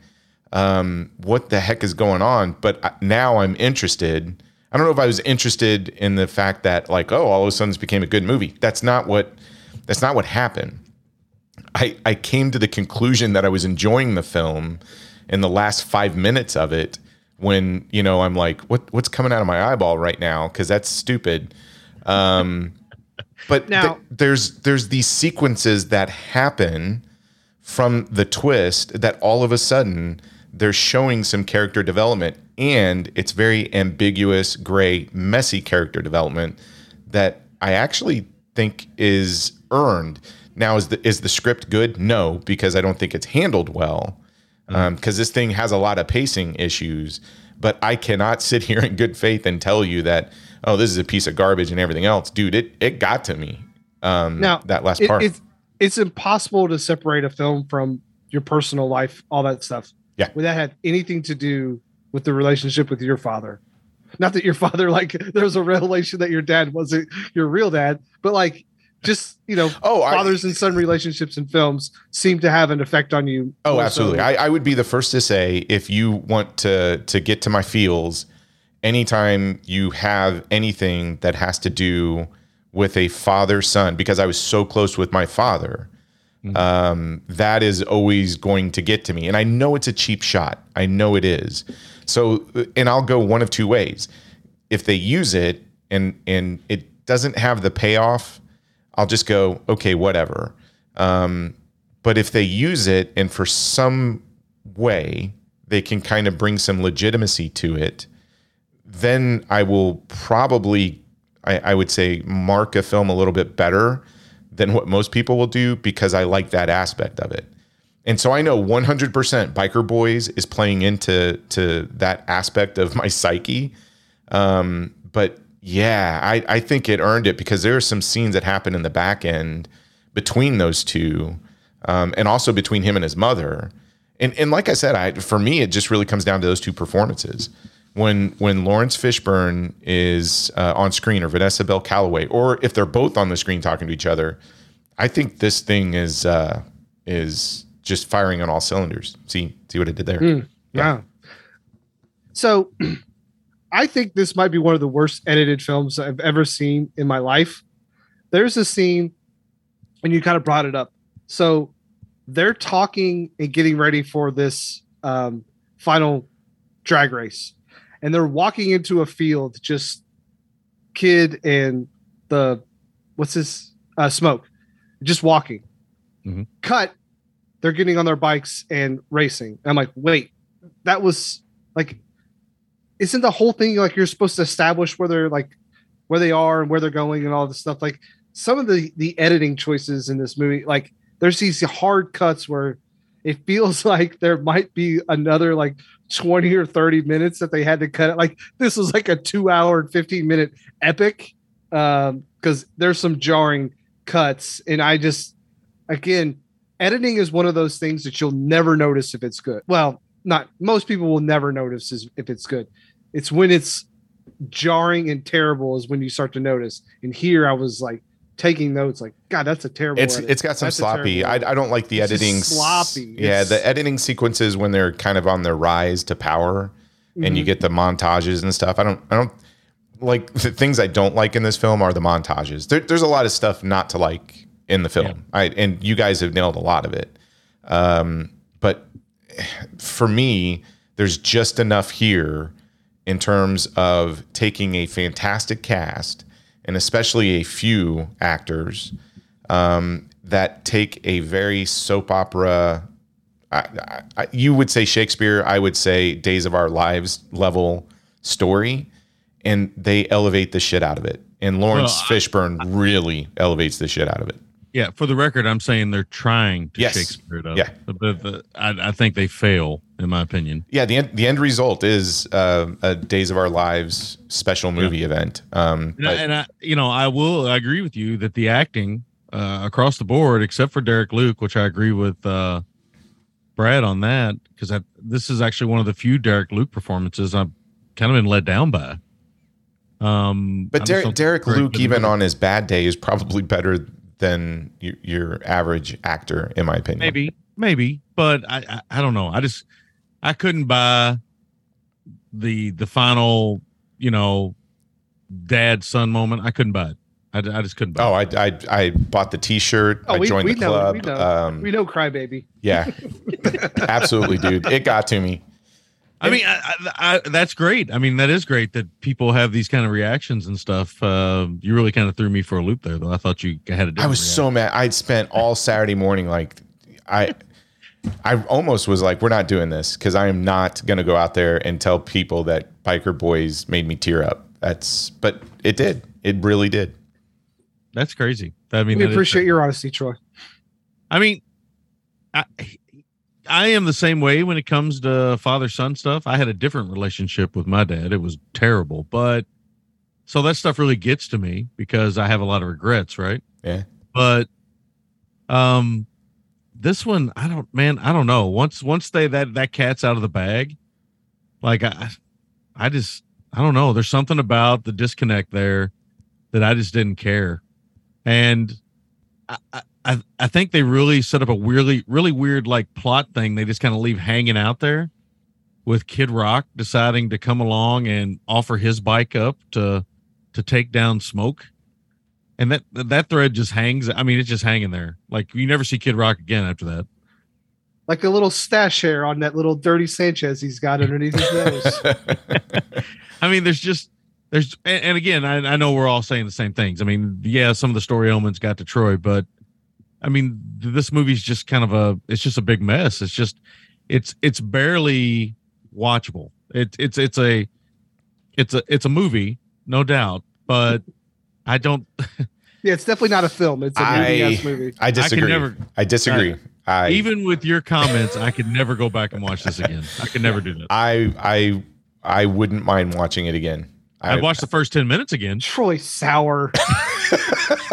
What the heck is going on? But now I'm interested. I don't know if I was interested in the fact that like, oh, all of a sudden this became a good movie. That's not what happened. I came to the conclusion that I was enjoying the film in the last 5 minutes of it when, you know, I'm like, what's coming out of my eyeball right now? Because that's stupid. But now, there's these sequences that happen from the twist that all of a sudden they're showing some character development, and it's very ambiguous, gray, messy character development that I actually think is earned. Now, is the script good? No, because I don't think it's handled well, because this thing has a lot of pacing issues. But I cannot sit here in good faith and tell you that, oh, this is a piece of garbage and everything else. Dude, it got to me, that last part. It's impossible to separate a film from your personal life, all that stuff. Yeah. Would that have anything to do with the relationship with your father? Not that your father, like, there's a revelation that your dad wasn't your real dad, but like, just, you know, fathers and son relationships in films seem to have an effect on you. Oh, absolutely. I would be the first to say, if you want to get to my feels, anytime you have anything that has to do with a father-son, because I was so close with my father, that is always going to get to me. And I know it's a cheap shot. I know it is. So, and I'll go one of two ways. If they use it and it doesn't have the payoff, I'll just go, okay, whatever. But if they use it and for some way they can kind of bring some legitimacy to it, then I will probably, I would say, mark a film a little bit better than what most people will do, because I like that aspect of it. And so I know 100% Biker Boys is playing into that aspect of my psyche. But yeah, I think it earned it, because there are some scenes that happen in the back end between those two, and also between him and his mother. And like I said, for me, it just really comes down to those two performances. When Lawrence Fishburne is on screen, or Vanessa Bell Calloway, or if they're both on the screen talking to each other, I think this thing is just firing on all cylinders. See what it did there? Yeah. So I think this might be one of the worst edited films I've ever seen in my life. There's a scene, and you kind of brought it up. So they're talking and getting ready for this final drag race. And they're walking into a field, just Kid and the, what's this? Smoke. Just walking. Mm-hmm. Cut. They're getting on their bikes and racing. And I'm like, wait, that was like, isn't the whole thing like you're supposed to establish where they're like, where they are and where they're going and all this stuff? Like, some of the editing choices in this movie, like there's these hard cuts where it feels like there might be another like 20 or 30 minutes that they had to cut it. Like, this was like a 2 hour and 15 minute epic. Cause there's some jarring cuts. And I just, again, editing is one of those things that you'll never notice if it's good. Well, not most people will never notice if it's good. It's when it's jarring and terrible is when you start to notice. And here I was like taking notes, like, God, that's a terrible. It's got some that's sloppy. I don't like the editing. Sloppy. Yeah, the editing sequences when they're kind of on their rise to power, and you get the montages and stuff. I don't like the things I don't like in this film are the montages. There's a lot of stuff not to like in the film. Yeah. And you guys have nailed a lot of it. But for me, there's just enough here in terms of taking a fantastic cast, and especially a few actors that take a very soap opera, you would say Shakespeare, I would say Days of Our Lives level story, and they elevate the shit out of it. And Lawrence Fishburne really elevates the shit out of it. Yeah, for the record, I'm saying they're trying to Shakespeare it up. Yeah. But I think they fail, in my opinion. Yeah, the end result is a Days of Our Lives special movie event. I agree with you that the acting across the board, except for Derek Luke, which I agree with Brad on that, because this is actually one of the few Derek Luke performances I've kind of been let down by. But Derek Luke, even on his bad day, is probably better than your average actor, in my opinion. Maybe, but I don't know. I couldn't buy the final, dad son moment. I couldn't buy it. I just couldn't buy it. I bought the T-shirt. I joined the club. We know Crybaby. Yeah, absolutely, dude. It got to me. I mean, that's great. I mean, that is great that people have these kind of reactions and stuff. You really kind of threw me for a loop there, though. I thought you had a different reaction. So mad. I'd spent all Saturday morning, like, I almost was like, we're not doing this, because I am not going to go out there and tell people that Biker Boys made me tear up. But it did. It really did. That's crazy. I mean, we appreciate your honesty, Troy. I mean, I am the same way when it comes to father-son stuff. I had a different relationship with my dad. It was terrible, but so that stuff really gets to me because I have a lot of regrets. Right. Yeah. But, this one, I don't know. Once they, that cat's out of the bag, like I just, I don't know. There's something about the disconnect there that I just didn't care. And I think they really set up a really, really weird, like, plot thing. They just kind of leave hanging out there with Kid Rock deciding to come along and offer his bike up to take down Smoke. And that thread just hangs. I mean, it's just hanging there. Like, you never see Kid Rock again after that. Like the little stash hair on that little dirty Sanchez he's got underneath his nose. I mean, there's and again, I know we're all saying the same things. I mean, yeah, some of the story elements got to Troy, but I mean, this movie's just kind of it's just a big mess. It's just, it's barely watchable. It's a movie, no doubt, but I don't. Yeah, it's definitely not a film. It's a movie-ass movie. I disagree. I disagree. Even with your comments, I could never go back and watch this again. I could never do that. I wouldn't mind watching it again. I'd watch the first 10 minutes again. Troy Sauer.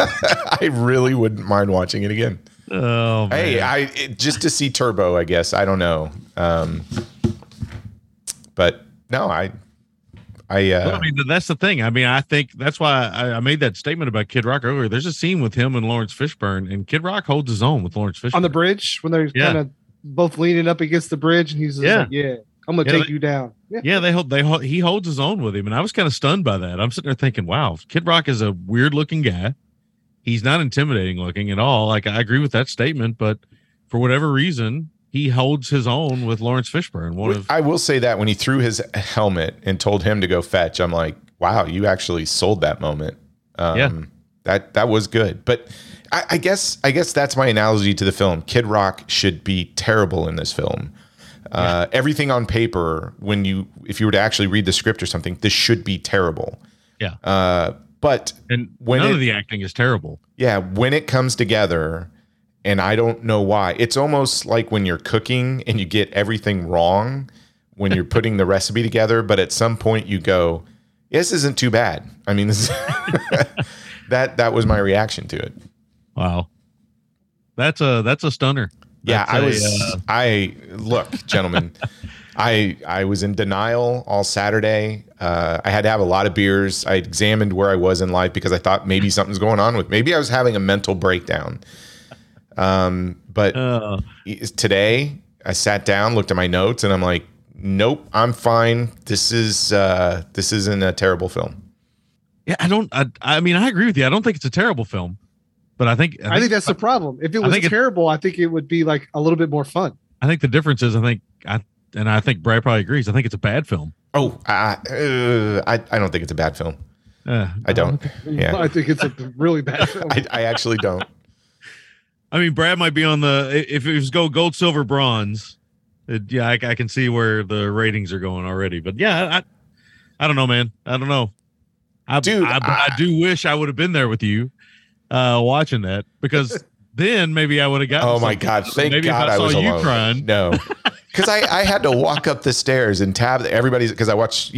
I really wouldn't mind watching it again. Oh, man. Hey, just to see Turbo, I guess. I don't know. But no, I mean, that's the thing. I mean, I think that's why I made that statement about Kid Rock earlier. There's a scene with him and Lawrence Fishburne, and Kid Rock holds his own with Lawrence Fishburne on the bridge when they're kind of both leaning up against the bridge, and he's just like, "Yeah, I'm gonna take you down." Yeah, he holds his own with him, and I was kind of stunned by that. I'm sitting there thinking, "Wow, Kid Rock is a weird looking guy. He's not intimidating looking at all." Like, I agree with that statement, but for whatever reason, he holds his own with Lawrence Fishburne. I will say that when he threw his helmet and told him to go fetch, I'm like, wow, you actually sold that moment. That was good. But I guess that's my analogy to the film. Kid Rock should be terrible in this film. Everything on paper, if you were to actually read the script or something, this should be terrible. Yeah. But none of the acting is terrible. Yeah. When it comes together. And I don't know why. It's almost like when you're cooking and you get everything wrong when you're putting the recipe together. But at some point you go, this isn't too bad. I mean, that was my reaction to it. Wow. That's a stunner. Look, gentlemen, I was in denial all Saturday. I had to have a lot of beers. I examined where I was in life because I thought maybe something's going on with, maybe I was having a mental breakdown. But today I sat down, looked at my notes, and I'm like, nope, I'm fine. This isn't a terrible film. Yeah, I mean, I agree with you. I don't think it's a terrible film, but I think that's the problem. If it was terrible, I think it would be like a little bit more fun. I think the difference is, I think Brad probably agrees. I think it's a bad film. Oh, I don't think it's a bad film. I don't. Yeah. I think it's a really bad film. I actually don't. I mean, Brad might be on if it was gold, silver, bronze. I can see where the ratings are going already. But yeah, I don't know, man. I don't know. Dude, I do wish I would have been there with you watching that, because then maybe I would have gotten. Oh my God! Thank God I was alone. You crying. No, because I had to walk up the stairs and tab everybody's, because I watch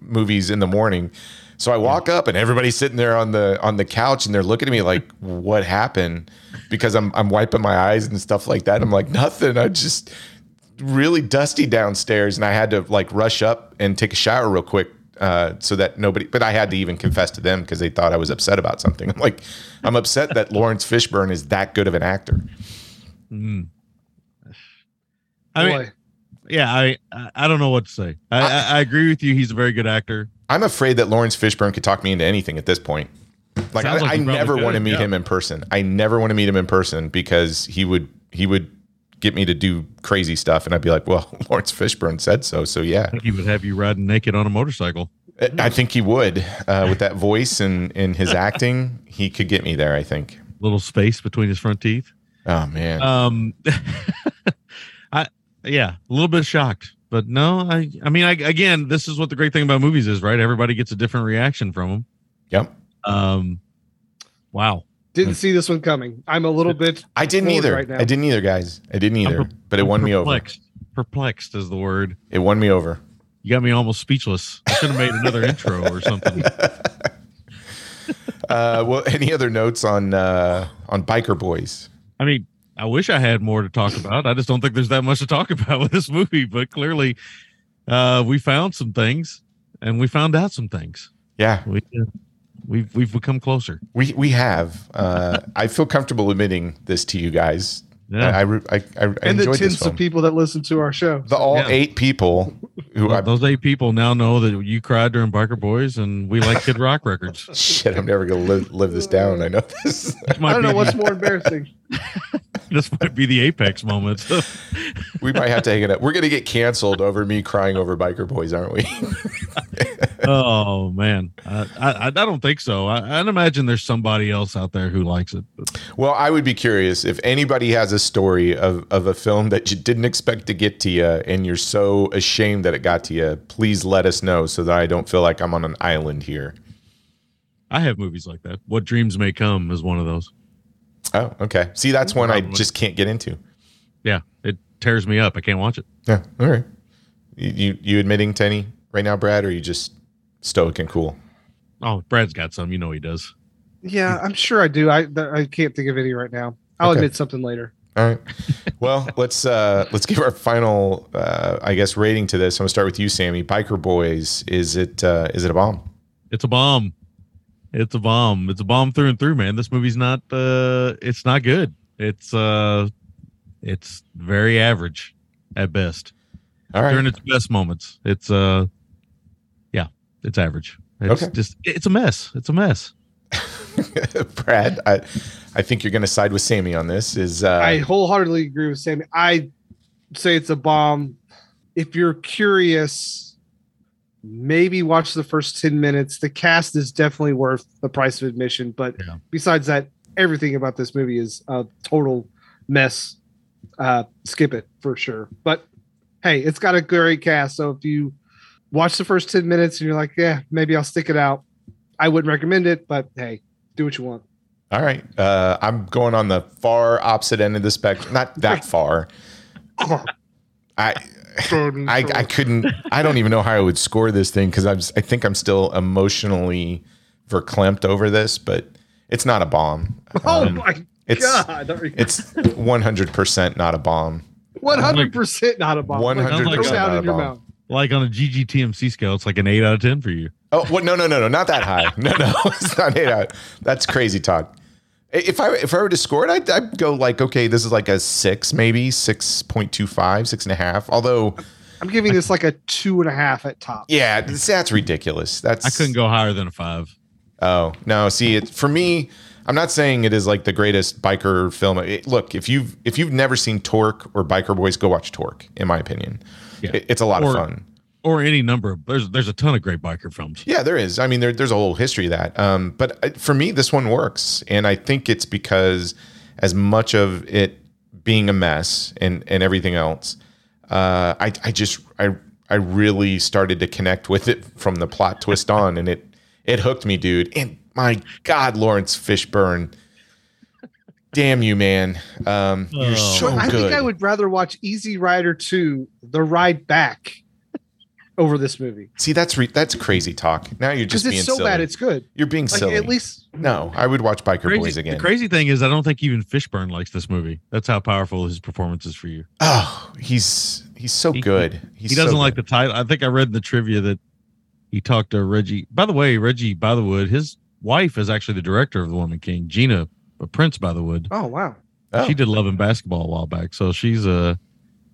movies in the morning. So I walk up and everybody's sitting there on the couch and they're looking at me like, what happened? Because I'm wiping my eyes and stuff like that. I'm like, nothing. I just really dusty downstairs and I had to like rush up and take a shower real quick so that nobody. But I had to even confess to them because they thought I was upset about something. I'm like, I'm upset that Lawrence Fishburne is that good of an actor. Mm. I mean, yeah, I don't know what to say. I agree with you. He's a very good actor. I'm afraid that Lawrence Fishburne could talk me into anything at this point. Like, I never want to meet him in person. I never want to meet him in person because he would get me to do crazy stuff. And I'd be like, well, Lawrence Fishburne said so. So, yeah. I think he would have you riding naked on a motorcycle. I think he would. With that voice and his acting, he could get me there, I think. Little space between his front teeth. Oh, man. A little bit shocked. But no, I mean, this is what the great thing about movies is, right? Everybody gets a different reaction from them. Yep. Wow. Didn't see this one coming. I'm a little bit. I didn't either. Right now. I didn't either, guys. I didn't either. But it won me over. Perplexed is the word. It won me over. You got me almost speechless. I should have made another intro or something. Well, any other notes on Biker Boys? I mean, I wish I had more to talk about. I just don't think there's that much to talk about with this movie. But clearly, we found some things, and we found out some things. Yeah. We've become closer. We have. I feel comfortable admitting this to you guys. Yeah. I and the tens of people that listen to our show. Eight people. Those eight people now know that you cried during Biker Boys, and we like Kid Rock records. Shit, I'm never gonna live this down. I know this. I don't know what's more embarrassing. This might be the apex moment. We might have to hang it up. We're gonna get canceled over me crying over Biker Boys, aren't we? Oh man, I don't think so. I'd imagine there's somebody else out there who likes it. But. Well, I would be curious if anybody has a story of a film that you didn't expect to get to you, and you're so ashamed that it got to you. Please let us know so that I don't feel like I'm on an island here. I have movies like that. What Dreams May Come is one of those. Oh, okay. See, that's one I just can't get into. Yeah, it tears me up. I can't watch it. Yeah. All right. You admitting to any right now, Brad, or are you just stoic and cool? Oh, Brad's got some. You know he does. Yeah, I'm sure I do. I can't think of any right now. I'll admit something later. All right. Well, let's give our final, rating to this. I'm gonna start with you, Sammy. Biker Boys. Is it a bomb? It's a bomb. It's a bomb. It's a bomb through and through, man. This movie's not. It's not good. It's very average at best. All right. During its best moments, it's average. It's a mess. It's a mess. Brad, I think you're going to side with Sammy on this. I wholeheartedly agree with Sammy. I say it's a bomb. If you're curious, maybe watch the first 10 minutes. The cast is definitely worth the price of admission. But besides that, everything about this movie is a total mess. Skip it for sure. But hey, it's got a great cast. So if you watch the first 10 minutes and you're like, yeah, maybe I'll stick it out, I wouldn't recommend it, but hey, do what you want. All right. I'm going on the far opposite end of the spectrum. Not that far. I couldn't, I don't even know how I would score this thing because I think I'm still emotionally verklempt over this, but it's not a bomb. God. It's 100% not a bomb. 100% not a bomb. 100% not a bomb. Like on a GGTMC scale, it's like an 8 out of 10 for you. Oh, what? No. Not that high. No. It's not 8 out. That's crazy talk. If I were to score it, I'd go like, okay, this is like a 6, maybe 6.25, 6.5. Although I'm giving this like a 2.5 at top. Yeah, that's ridiculous. I couldn't go higher than a 5. Oh, no. See, for me, I'm not saying it is like the greatest biker film. Look, if you've never seen Torque or Biker Boys, go watch Torque, in my opinion. Yeah. It's a lot of fun. Or any number. There's a ton of great biker films. Yeah, there is. I mean, there's a whole history of that. But for me, this one works. And I think it's because as much of it being a mess and everything else, I really started to connect with it from the plot twist on. And it hooked me, dude. And my God, Lawrence Fishburne. Damn you, man. You're so good. I think I would rather watch Easy Rider 2, The Ride Back, over this movie. See, that's crazy talk. Now you're just being silly. Because it's so bad, it's good. You're being silly. At least. No, I would watch Biker Boys again. The crazy thing is I don't think even Fishburne likes this movie. That's how powerful his performance is for you. Oh, he's so good. He doesn't like the title. I think I read in the trivia that he talked to Reggie. By the way, Reggie Bythewood, his wife is actually the director of The Woman King, Gina Prince Bythewood. Oh wow! Oh. She did Love and Basketball a while back, so she's a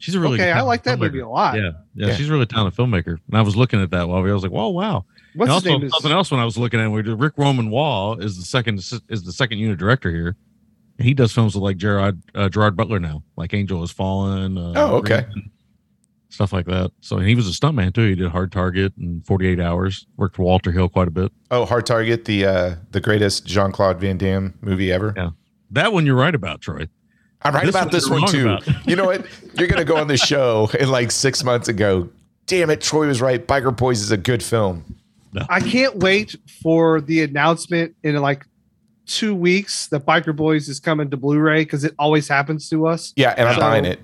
really good. I like that movie a lot. Yeah, she's a really talented filmmaker. And I was looking at that while I was like, "Wow, wow!" What's his name? Something else when I was looking at it, Rick Roman Wall is the second unit director here. And he does films with like Gerard Butler now, like Angel Has Fallen. Stuff like that. So he was a stuntman too. He did Hard Target and 48 Hours. Worked for Walter Hill quite a bit. Oh, Hard Target, the greatest Jean-Claude Van Damme movie ever. Yeah, that one you're right about, Troy. I'm right about this one too. You know what? You're gonna go on this show in like 6 months and go, damn it, Troy was right. Biker Boys is a good film. No. I can't wait for the announcement in like 2 weeks that Biker Boys is coming to Blu-ray because it always happens to us. Yeah, and I'm buying it.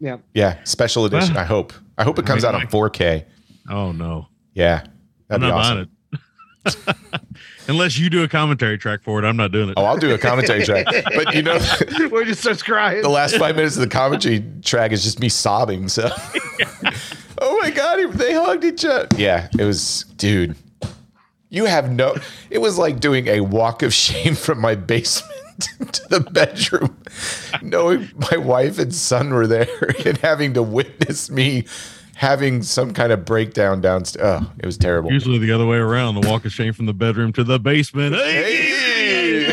Yeah. Yeah, special edition, I hope. I hope it comes out on 4K. Oh, no. Yeah. That'd be awesome. Unless you do a commentary track for it, I'm not doing it. Oh, I'll do a commentary track. But you know, we just start crying. The last 5 minutes of the commentary track is just me sobbing. So, oh my God, they hugged each other. Yeah, it was, dude. You have no. It was like doing a walk of shame from my basement to the bedroom, knowing my wife and son were there and having to witness me having some kind of breakdown downstairs. Oh, it was terrible. Usually the other way around, the walk of shame from the bedroom to the basement. Hey!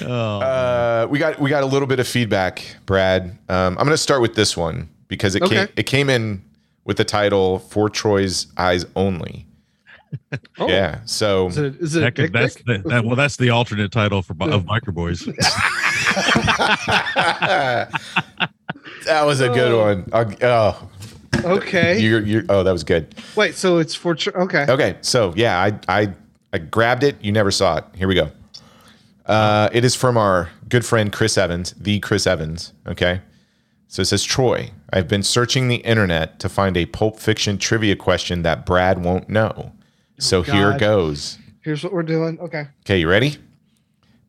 Yeah. We got a little bit of feedback, Brad. I'm going to start with this one because it came in with the title "For Troy's Eyes Only." Oh. Yeah. So is it that's the alternate title of Biker Boys. That was a good one. Okay. That was good. Wait, so it's for okay. Okay, so yeah, I grabbed it. You never saw it. Here we go. It is from our good friend Chris Evans, the Chris Evans. Okay, so it says, Troy, I've been searching the internet to find a Pulp Fiction trivia question that Brad won't know. So here goes. Here's what we're doing. Okay. Okay, you ready?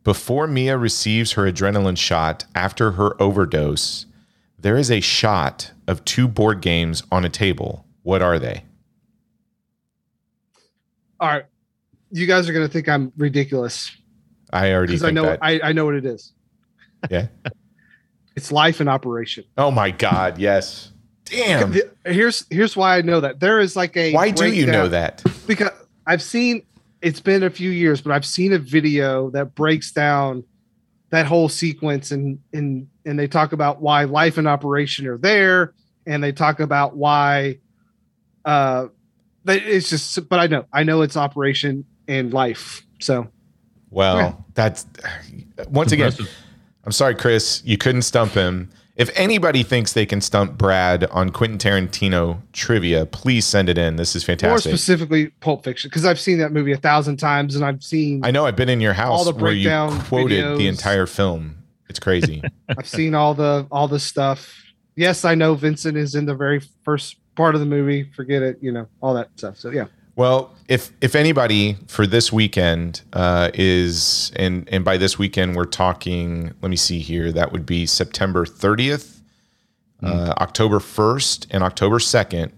Before Mia receives her adrenaline shot after her overdose, there is a shot of 2 board games on a table. What are they? All right. You guys are going to think I'm ridiculous. I already think that. I know what it is. Yeah. It's Life in Operation. Oh, my God. Yes. Damn. Here's why I know that. There is like a Why breakdown. Do you know that? Because it's been a few years, but I've seen a video that breaks down that whole sequence and they talk about why Life and Operation are there, and they talk about why it's just. But I know it's Operation and Life. So, well, yeah. That's once again. I'm sorry, Chris, you couldn't stump him. If anybody thinks they can stump Brad on Quentin Tarantino trivia, please send it in. This is fantastic. More specifically, Pulp Fiction, because I've seen that movie 1,000 times, and I know I've been in your house where you quoted videos. The entire film. It's crazy. I've seen all the stuff. Yes, I know Vincent is in the very first part of the movie. Forget it, you know, all that stuff. So yeah. Well, if anybody for this weekend is and by this weekend we're talking. Let me see here. That would be September 30th, October 1st, and October 2nd.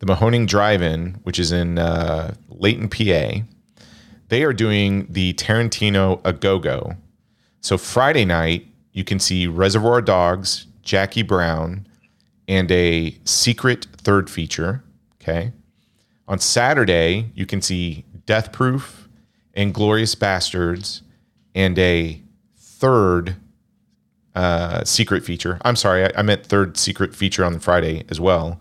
The Mahoning Drive-In, which is in Layton, PA, they are doing the Tarantino A Go Go. So Friday night you can see Reservoir Dogs, Jackie Brown, and a secret third feature. Okay. On Saturday, you can see Death Proof, Inglorious Bastards, and a third secret feature. I'm sorry, I meant third secret feature on Friday as well.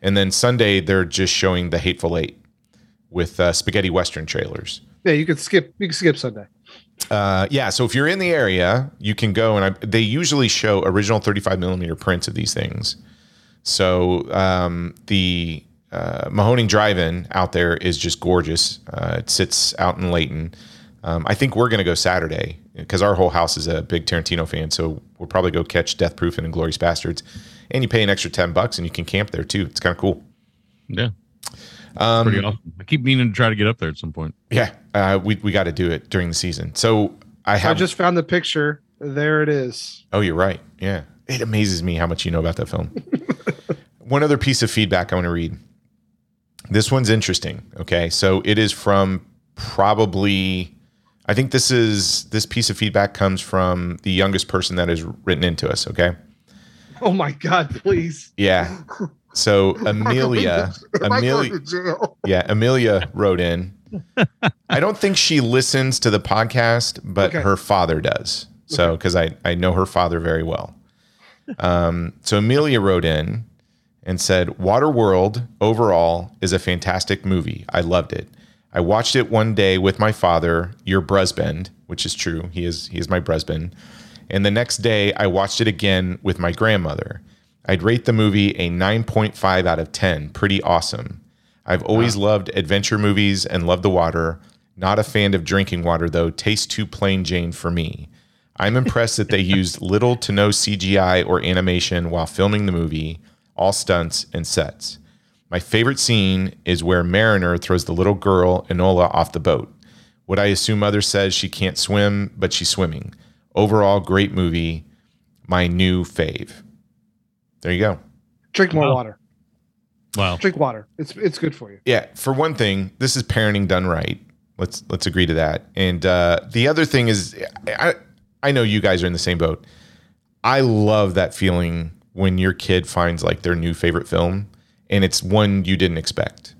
And then Sunday, they're just showing The Hateful Eight with spaghetti western trailers. Yeah, you can skip Sunday. Yeah, so if you're in the area, you can go, and they usually show original 35mm prints of these things. So the Mahoning Drive-In out there is just gorgeous. It sits out in Layton. I think we're going to go Saturday because our whole house is a big Tarantino fan. So we'll probably go catch Death Proof and Inglorious Bastards, and you pay an extra $10 and you can camp there too. It's kind of cool. Yeah. Pretty awesome. I keep meaning to try to get up there at some point. Yeah. We got to do it during the season. So I just found the picture. There it is. Oh, you're right. Yeah. It amazes me how much you know about that film. One other piece of feedback I want to read. This one's interesting. Okay. So it is from I think this piece of feedback comes from the youngest person that has written into us. Okay. Oh my God, please. Yeah. So Amelia wrote in. I don't think she listens to the podcast, but her father does. So, cause I know her father very well. So Amelia wrote in and said, Waterworld overall is a fantastic movie. I loved it. I watched it one day with my father, your brusband, which is true. He is my brusband. And the next day I watched it again with my grandmother. I'd rate the movie a 9.5 out of 10. Pretty awesome. I've always loved adventure movies and loved the water. Not a fan of drinking water, though. Tastes too plain Jane for me. I'm impressed that they used little to no CGI or animation while filming the movie, all stunts and sets. My favorite scene is where Mariner throws the little girl, Enola, off the boat. What I assume mother says she can't swim, but she's swimming. Overall, great movie. My new fave. There you go. Drink more water. Wow. Drink water. It's good for you. Yeah. For one thing, this is parenting done right. Let's agree to that. And the other thing is, I know you guys are in the same boat. I love that feeling when your kid finds like their new favorite film and it's one you didn't expect.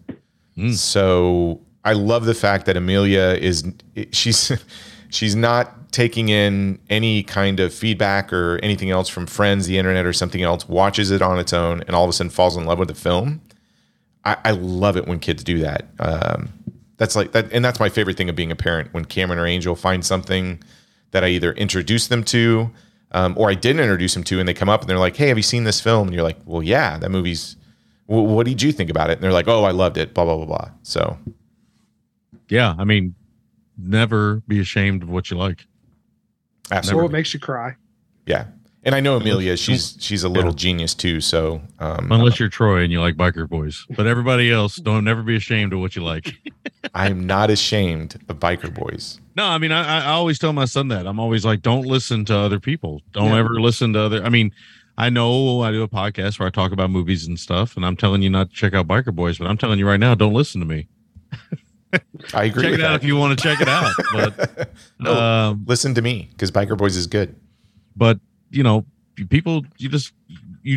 Mm. So I love the fact that Amelia she's not taking in any kind of feedback or anything else from friends, the internet or something else, watches it on its own and all of a sudden falls in love with the film. I love it when kids do that. That's like that. And that's my favorite thing of being a parent, when Cameron or Angel find something that I either introduced them to or I didn't introduce them to, and they come up and they're like, hey, have you seen this film? And you're like, well, yeah, that movie's, what did you think about it? And they're like, oh, I loved it, blah, blah, blah, blah. So, yeah, I mean, never be ashamed of what you like. Absolutely. Or what makes you cry. Yeah. And I know Amelia, she's a little genius too. So unless you're Troy and you like biker boys, but everybody else, don't never be ashamed of what you like. I'm not ashamed of biker boys. No, I mean, I always tell my son that. I'm always like, don't listen to other people. Don't ever listen to other. I mean, I know I do a podcast where I talk about movies and stuff, and I'm telling you not to check out biker boys, but I'm telling you right now, don't listen to me. I agree. Check it out if you want to check it out. But no, listen to me, because biker boys is good. But you know, people, you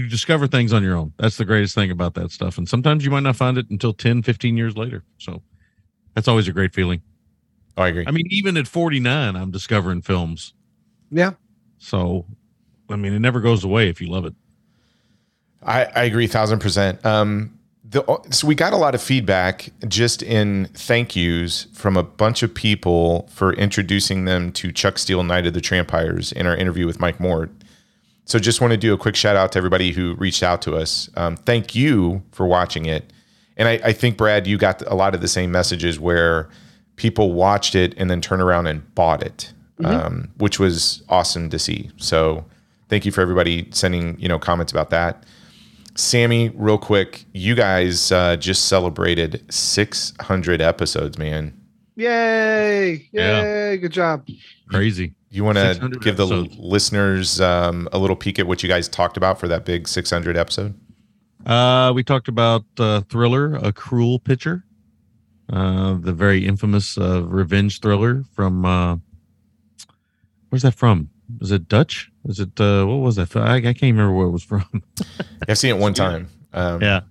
discover things on your own. That's the greatest thing about that stuff. And sometimes you might not find it until 10, 15 years later. So that's always a great feeling. Oh, I agree. I mean, even at 49, I'm discovering films. Yeah. So, I mean, it never goes away if you love it. I agree 1,000%. So we got a lot of feedback just in thank yous from a bunch of people for introducing them to Chuck Steele, Night of the Trampires, in our interview with Mike Mort. So just want to do a quick shout out to everybody who reached out to us. Thank you for watching it. And I think, Brad, you got a lot of the same messages where people watched it and then turned around and bought it, which was awesome to see. So thank you for everybody sending, comments about that. Sammy, real quick, you guys just celebrated 600 episodes, man. Yay. Yeah. Good job. Crazy. You want to give the listeners a little peek at what you guys talked about for that big 600 episode? We talked about Thriller, A Cruel Picture, the very infamous revenge thriller from, where's that from? Is it Dutch? Is it what was that? I can't remember where it was from. I've seen it one time. Yeah.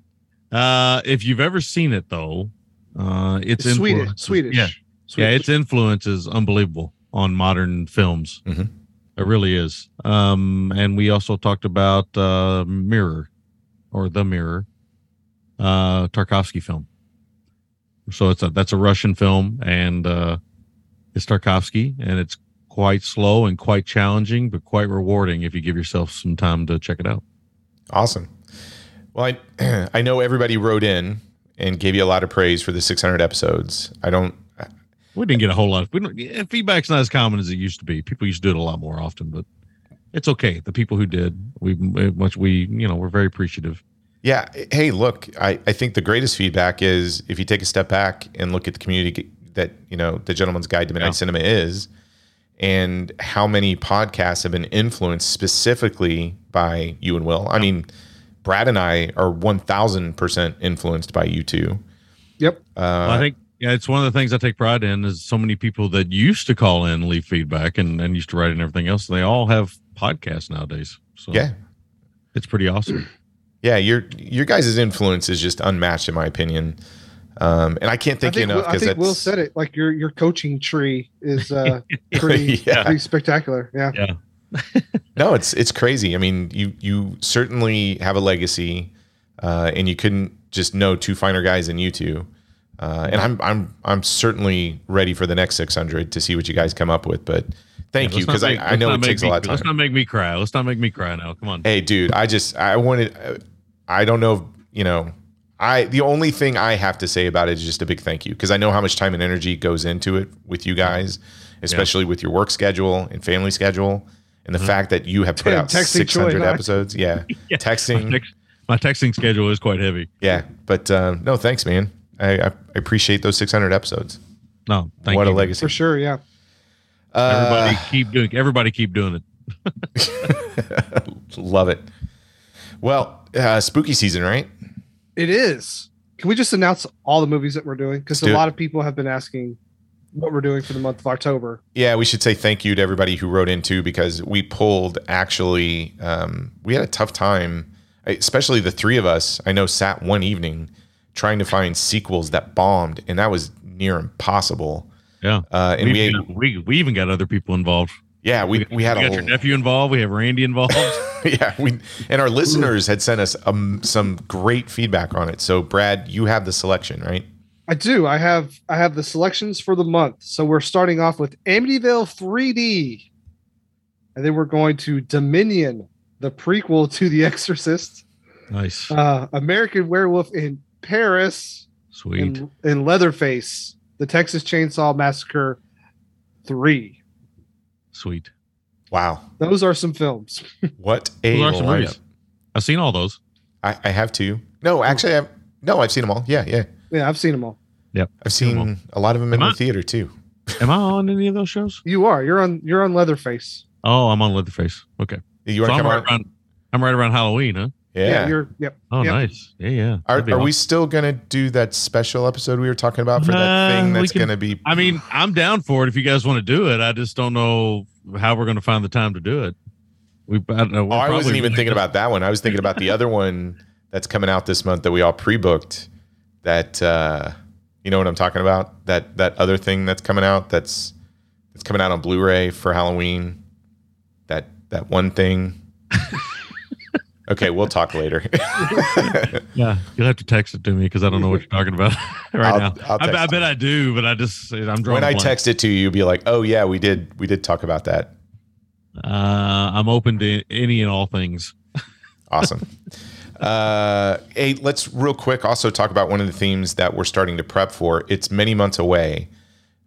If you've ever seen it though, it's Swedish. Yeah. Swedish. Yeah, its influence is unbelievable on modern films. Mm-hmm. It really is. And we also talked about The Mirror, Tarkovsky film. So that's a Russian film, and it's Tarkovsky, and it's quite slow and quite challenging, but quite rewarding if you give yourself some time to check it out. Awesome. Well, I know everybody wrote in and gave you a lot of praise for the 600 episodes. We didn't get a whole lot. Feedback's not as common as it used to be. People used to do it a lot more often, but it's okay. The people who did, we're very appreciative. Yeah. Hey, look, I think the greatest feedback is if you take a step back and look at the community that, The Gentleman's Guide to Midnight Cinema is, and how many podcasts have been influenced specifically by you and Will. I mean, Brad and I are 1,000% influenced by you two. Yep. I think it's one of the things I take pride in is so many people that used to call in, leave feedback, and used to write and everything else. They all have podcasts nowadays. So it's pretty awesome. Yeah, your guys' influence is just unmatched in my opinion. And I can't think enough. I think Will said it. Like your coaching tree is pretty spectacular. Yeah. Yeah. No, it's crazy. I mean, you certainly have a legacy, and you couldn't just know two finer guys than you two. And I'm certainly ready for the next 600 to see what you guys come up with. But thank you, because I know it takes a lot of time. Let's not make me cry. Let's not make me cry now. Come on. Hey, dude. I don't know. The only thing I have to say about it is just a big thank you, because I know how much time and energy goes into it with you guys, especially with your work schedule and family schedule, and the fact that you have put out 600 episodes. Yeah. Texting. My texting schedule is quite heavy. Yeah. But no, thanks, man. I appreciate those 600 episodes. No, thank you. What a legacy. For sure, yeah. Everybody keep doing it. Love it. Well, spooky season, right? It is. Can we just announce all the movies that we're doing? Because a lot of people have been asking what we're doing for the month of October. Yeah, we should say thank you to everybody who wrote in too, because we pulled we had a tough time, especially the three of us, I know, sat one evening trying to find sequels that bombed, and that was near impossible. Yeah. And we even got other people involved. Yeah, we had your nephew involved. We have Randy involved. Yeah, and our listeners had sent us some great feedback on it. So, Brad, you have the selection, right? I do. I have the selections for the month. So we're starting off with Amityville 3D, and then we're going to Dominion, the prequel to The Exorcist. Nice. American Werewolf in Paris. Sweet. And Leatherface, the Texas Chainsaw Massacre 3. Sweet. Wow. Those are some films. What a lineup. I've seen all those. I have too. No, actually, I've seen them all. Yeah. Yeah, I've seen them all. Yep. I've seen a lot of them in the theater too. Am I on any of those shows? You are. You're on Leatherface. Oh, I'm on Leatherface. Okay. You want to come around? I'm right around Halloween, huh? Yeah. Nice. Yeah. Are we still gonna do that special episode we were talking about for that thing that's gonna be? I mean, I'm down for it if you guys want to do it. I just don't know how we're gonna find the time to do it. I don't know. I wasn't even thinking about that one. I was thinking about the other one that's coming out this month that we all pre-booked. That you know what I'm talking about? That other thing that's coming out that's coming out on Blu-ray for Halloween. That one thing. Okay, we'll talk later. Yeah, you'll have to text it to me because I don't know what you're talking about right now. I bet I do, but I'm drawing. When I text it to you, you'll be like, "Oh yeah, we did talk about that." I'm open to any and all things. Awesome. Hey, let's real quick also talk about one of the themes that we're starting to prep for. It's many months away.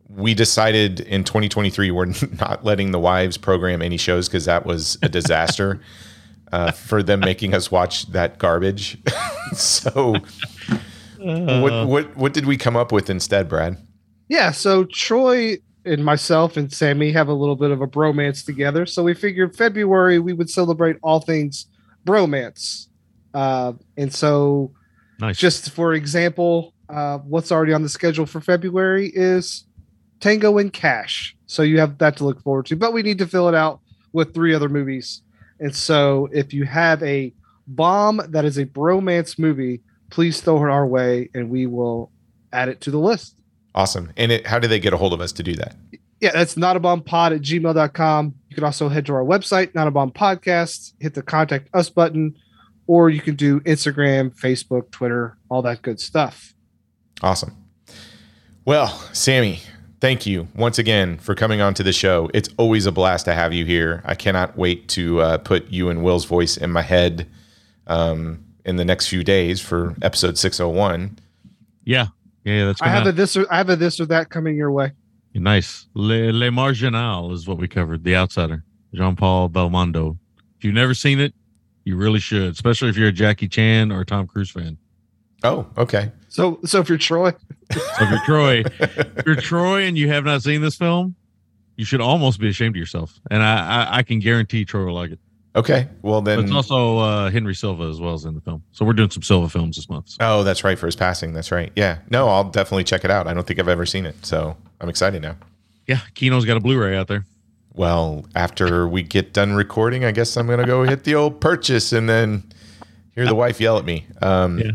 We decided in 2023 we're not letting the wives program any shows because that was a disaster. For them making us watch that garbage. So what did we come up with instead, Brad? Yeah, so Troy and myself and Sammy have a little bit of a bromance together. So we figured February we would celebrate all things bromance. And so nice. Just for example, what's already on the schedule for February is Tango and Cash. So you have that to look forward to. But we need to fill it out with 3 other movies. And so if you have a bomb that is a bromance movie, please throw it our way and we will add it to the list. Awesome. And how do they get a hold of us to do that? Yeah, that's notabombpod@gmail.com. You can also head to our website, notabombpodcast, hit the contact us button, or you can do Instagram, Facebook, Twitter, all that good stuff. Awesome. Well, Sammy, thank you once again for coming on to the show. It's always a blast to have you here. I cannot wait to put you and Will's voice in my head in the next few days for episode 601. Yeah, that's. I have a this or that coming your way. Nice. Les Marginaux is what we covered. The Outsider, Jean-Paul Belmondo. If you've never seen it, you really should, especially if you're a Jackie Chan or a Tom Cruise fan. Oh, okay. So if you're Troy, and you have not seen this film, you should almost be ashamed of yourself. And I can guarantee Troy will like it. Okay, well then. But it's also Henry Silva as well as in the film. So we're doing some Silva films this month. So. Oh, that's right, for his passing. That's right. Yeah. No, I'll definitely check it out. I don't think I've ever seen it, so I'm excited now. Yeah, Kino's got a Blu-ray out there. Well, after we get done recording, I guess I'm gonna go hit the old purchase and then hear the wife yell at me. Yeah.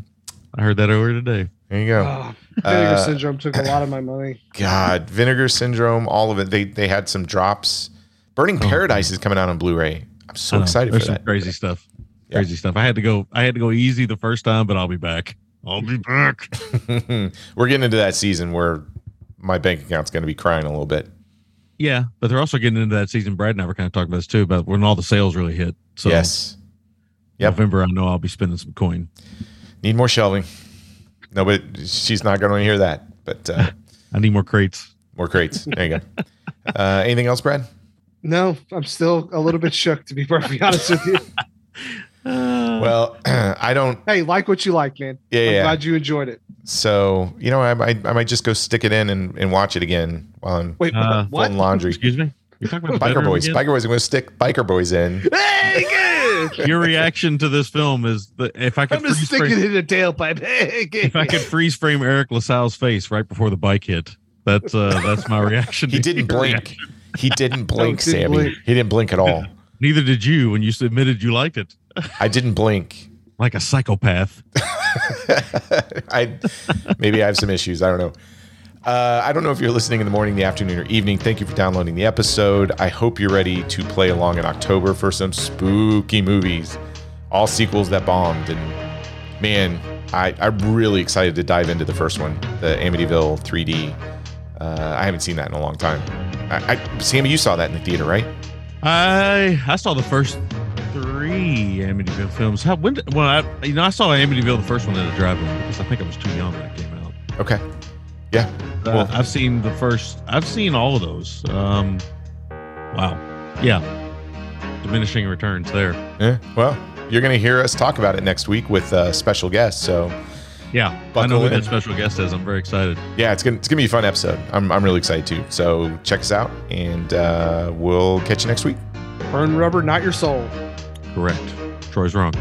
I heard that earlier today. There you go. Oh, Vinegar Syndrome took a lot of my money. God, Vinegar Syndrome, all of it. They had some drops. Burning Paradise is coming out on Blu-ray. I'm so excited for that. Crazy stuff. Yeah. Crazy stuff. I had to go easy the first time, but I'll be back. We're getting into that season where my bank account's going to be crying a little bit. Yeah, but they're also getting into that season. Brad and I were kind of talking about this too, about when all the sales really hit. So yes. Yep. November, I know I'll be spending some coin. Need more shelving. No, but she's not going to hear that. But I need more crates. More crates. There you go. Anything else, Brad? No, I'm still a little bit shook, to be perfectly honest with you. Well, I don't. Hey, like what you like, man. Yeah, I'm glad you enjoyed it. So, you know, I might just go stick it in and watch it again while I'm folding laundry. Excuse me. You're talking about Biker Boys. Again? Biker Boys. I'm going to stick Biker Boys in. Hey, good. Your reaction to this film is that if I could, I'm just sticking it in a tailpipe. Hey, good. If I could freeze frame Eric LaSalle's face right before the bike hit, that's my reaction. He didn't blink. Reaction. He didn't blink, Sammy. Blink. He didn't blink at all. Neither did you when you admitted you liked it. I didn't blink. Like a psychopath. Maybe I have some issues. I don't know. I don't know if you're listening in the morning, the afternoon, or evening. Thank you for downloading the episode. I hope you're ready to play along in October for some spooky movies, all sequels that bombed. And man, I'm really excited to dive into the first one, the Amityville 3D. I haven't seen that in a long time. Sammy, you saw that in the theater, right? I saw the first three Amityville films. I saw Amityville, the first one, at a drive-in because I think I was too young when it came out. Okay. Yeah. Well, I've seen all of those. Wow. Yeah. Diminishing returns there. Yeah. Well, you're going to hear us talk about it next week with a special guest. So yeah, I know who that special guest is. I'm very excited. Yeah. It's going to be a fun episode. I'm really excited too. So check us out and we'll catch you next week. Burn rubber, not your soul. Correct. Troy's wrong.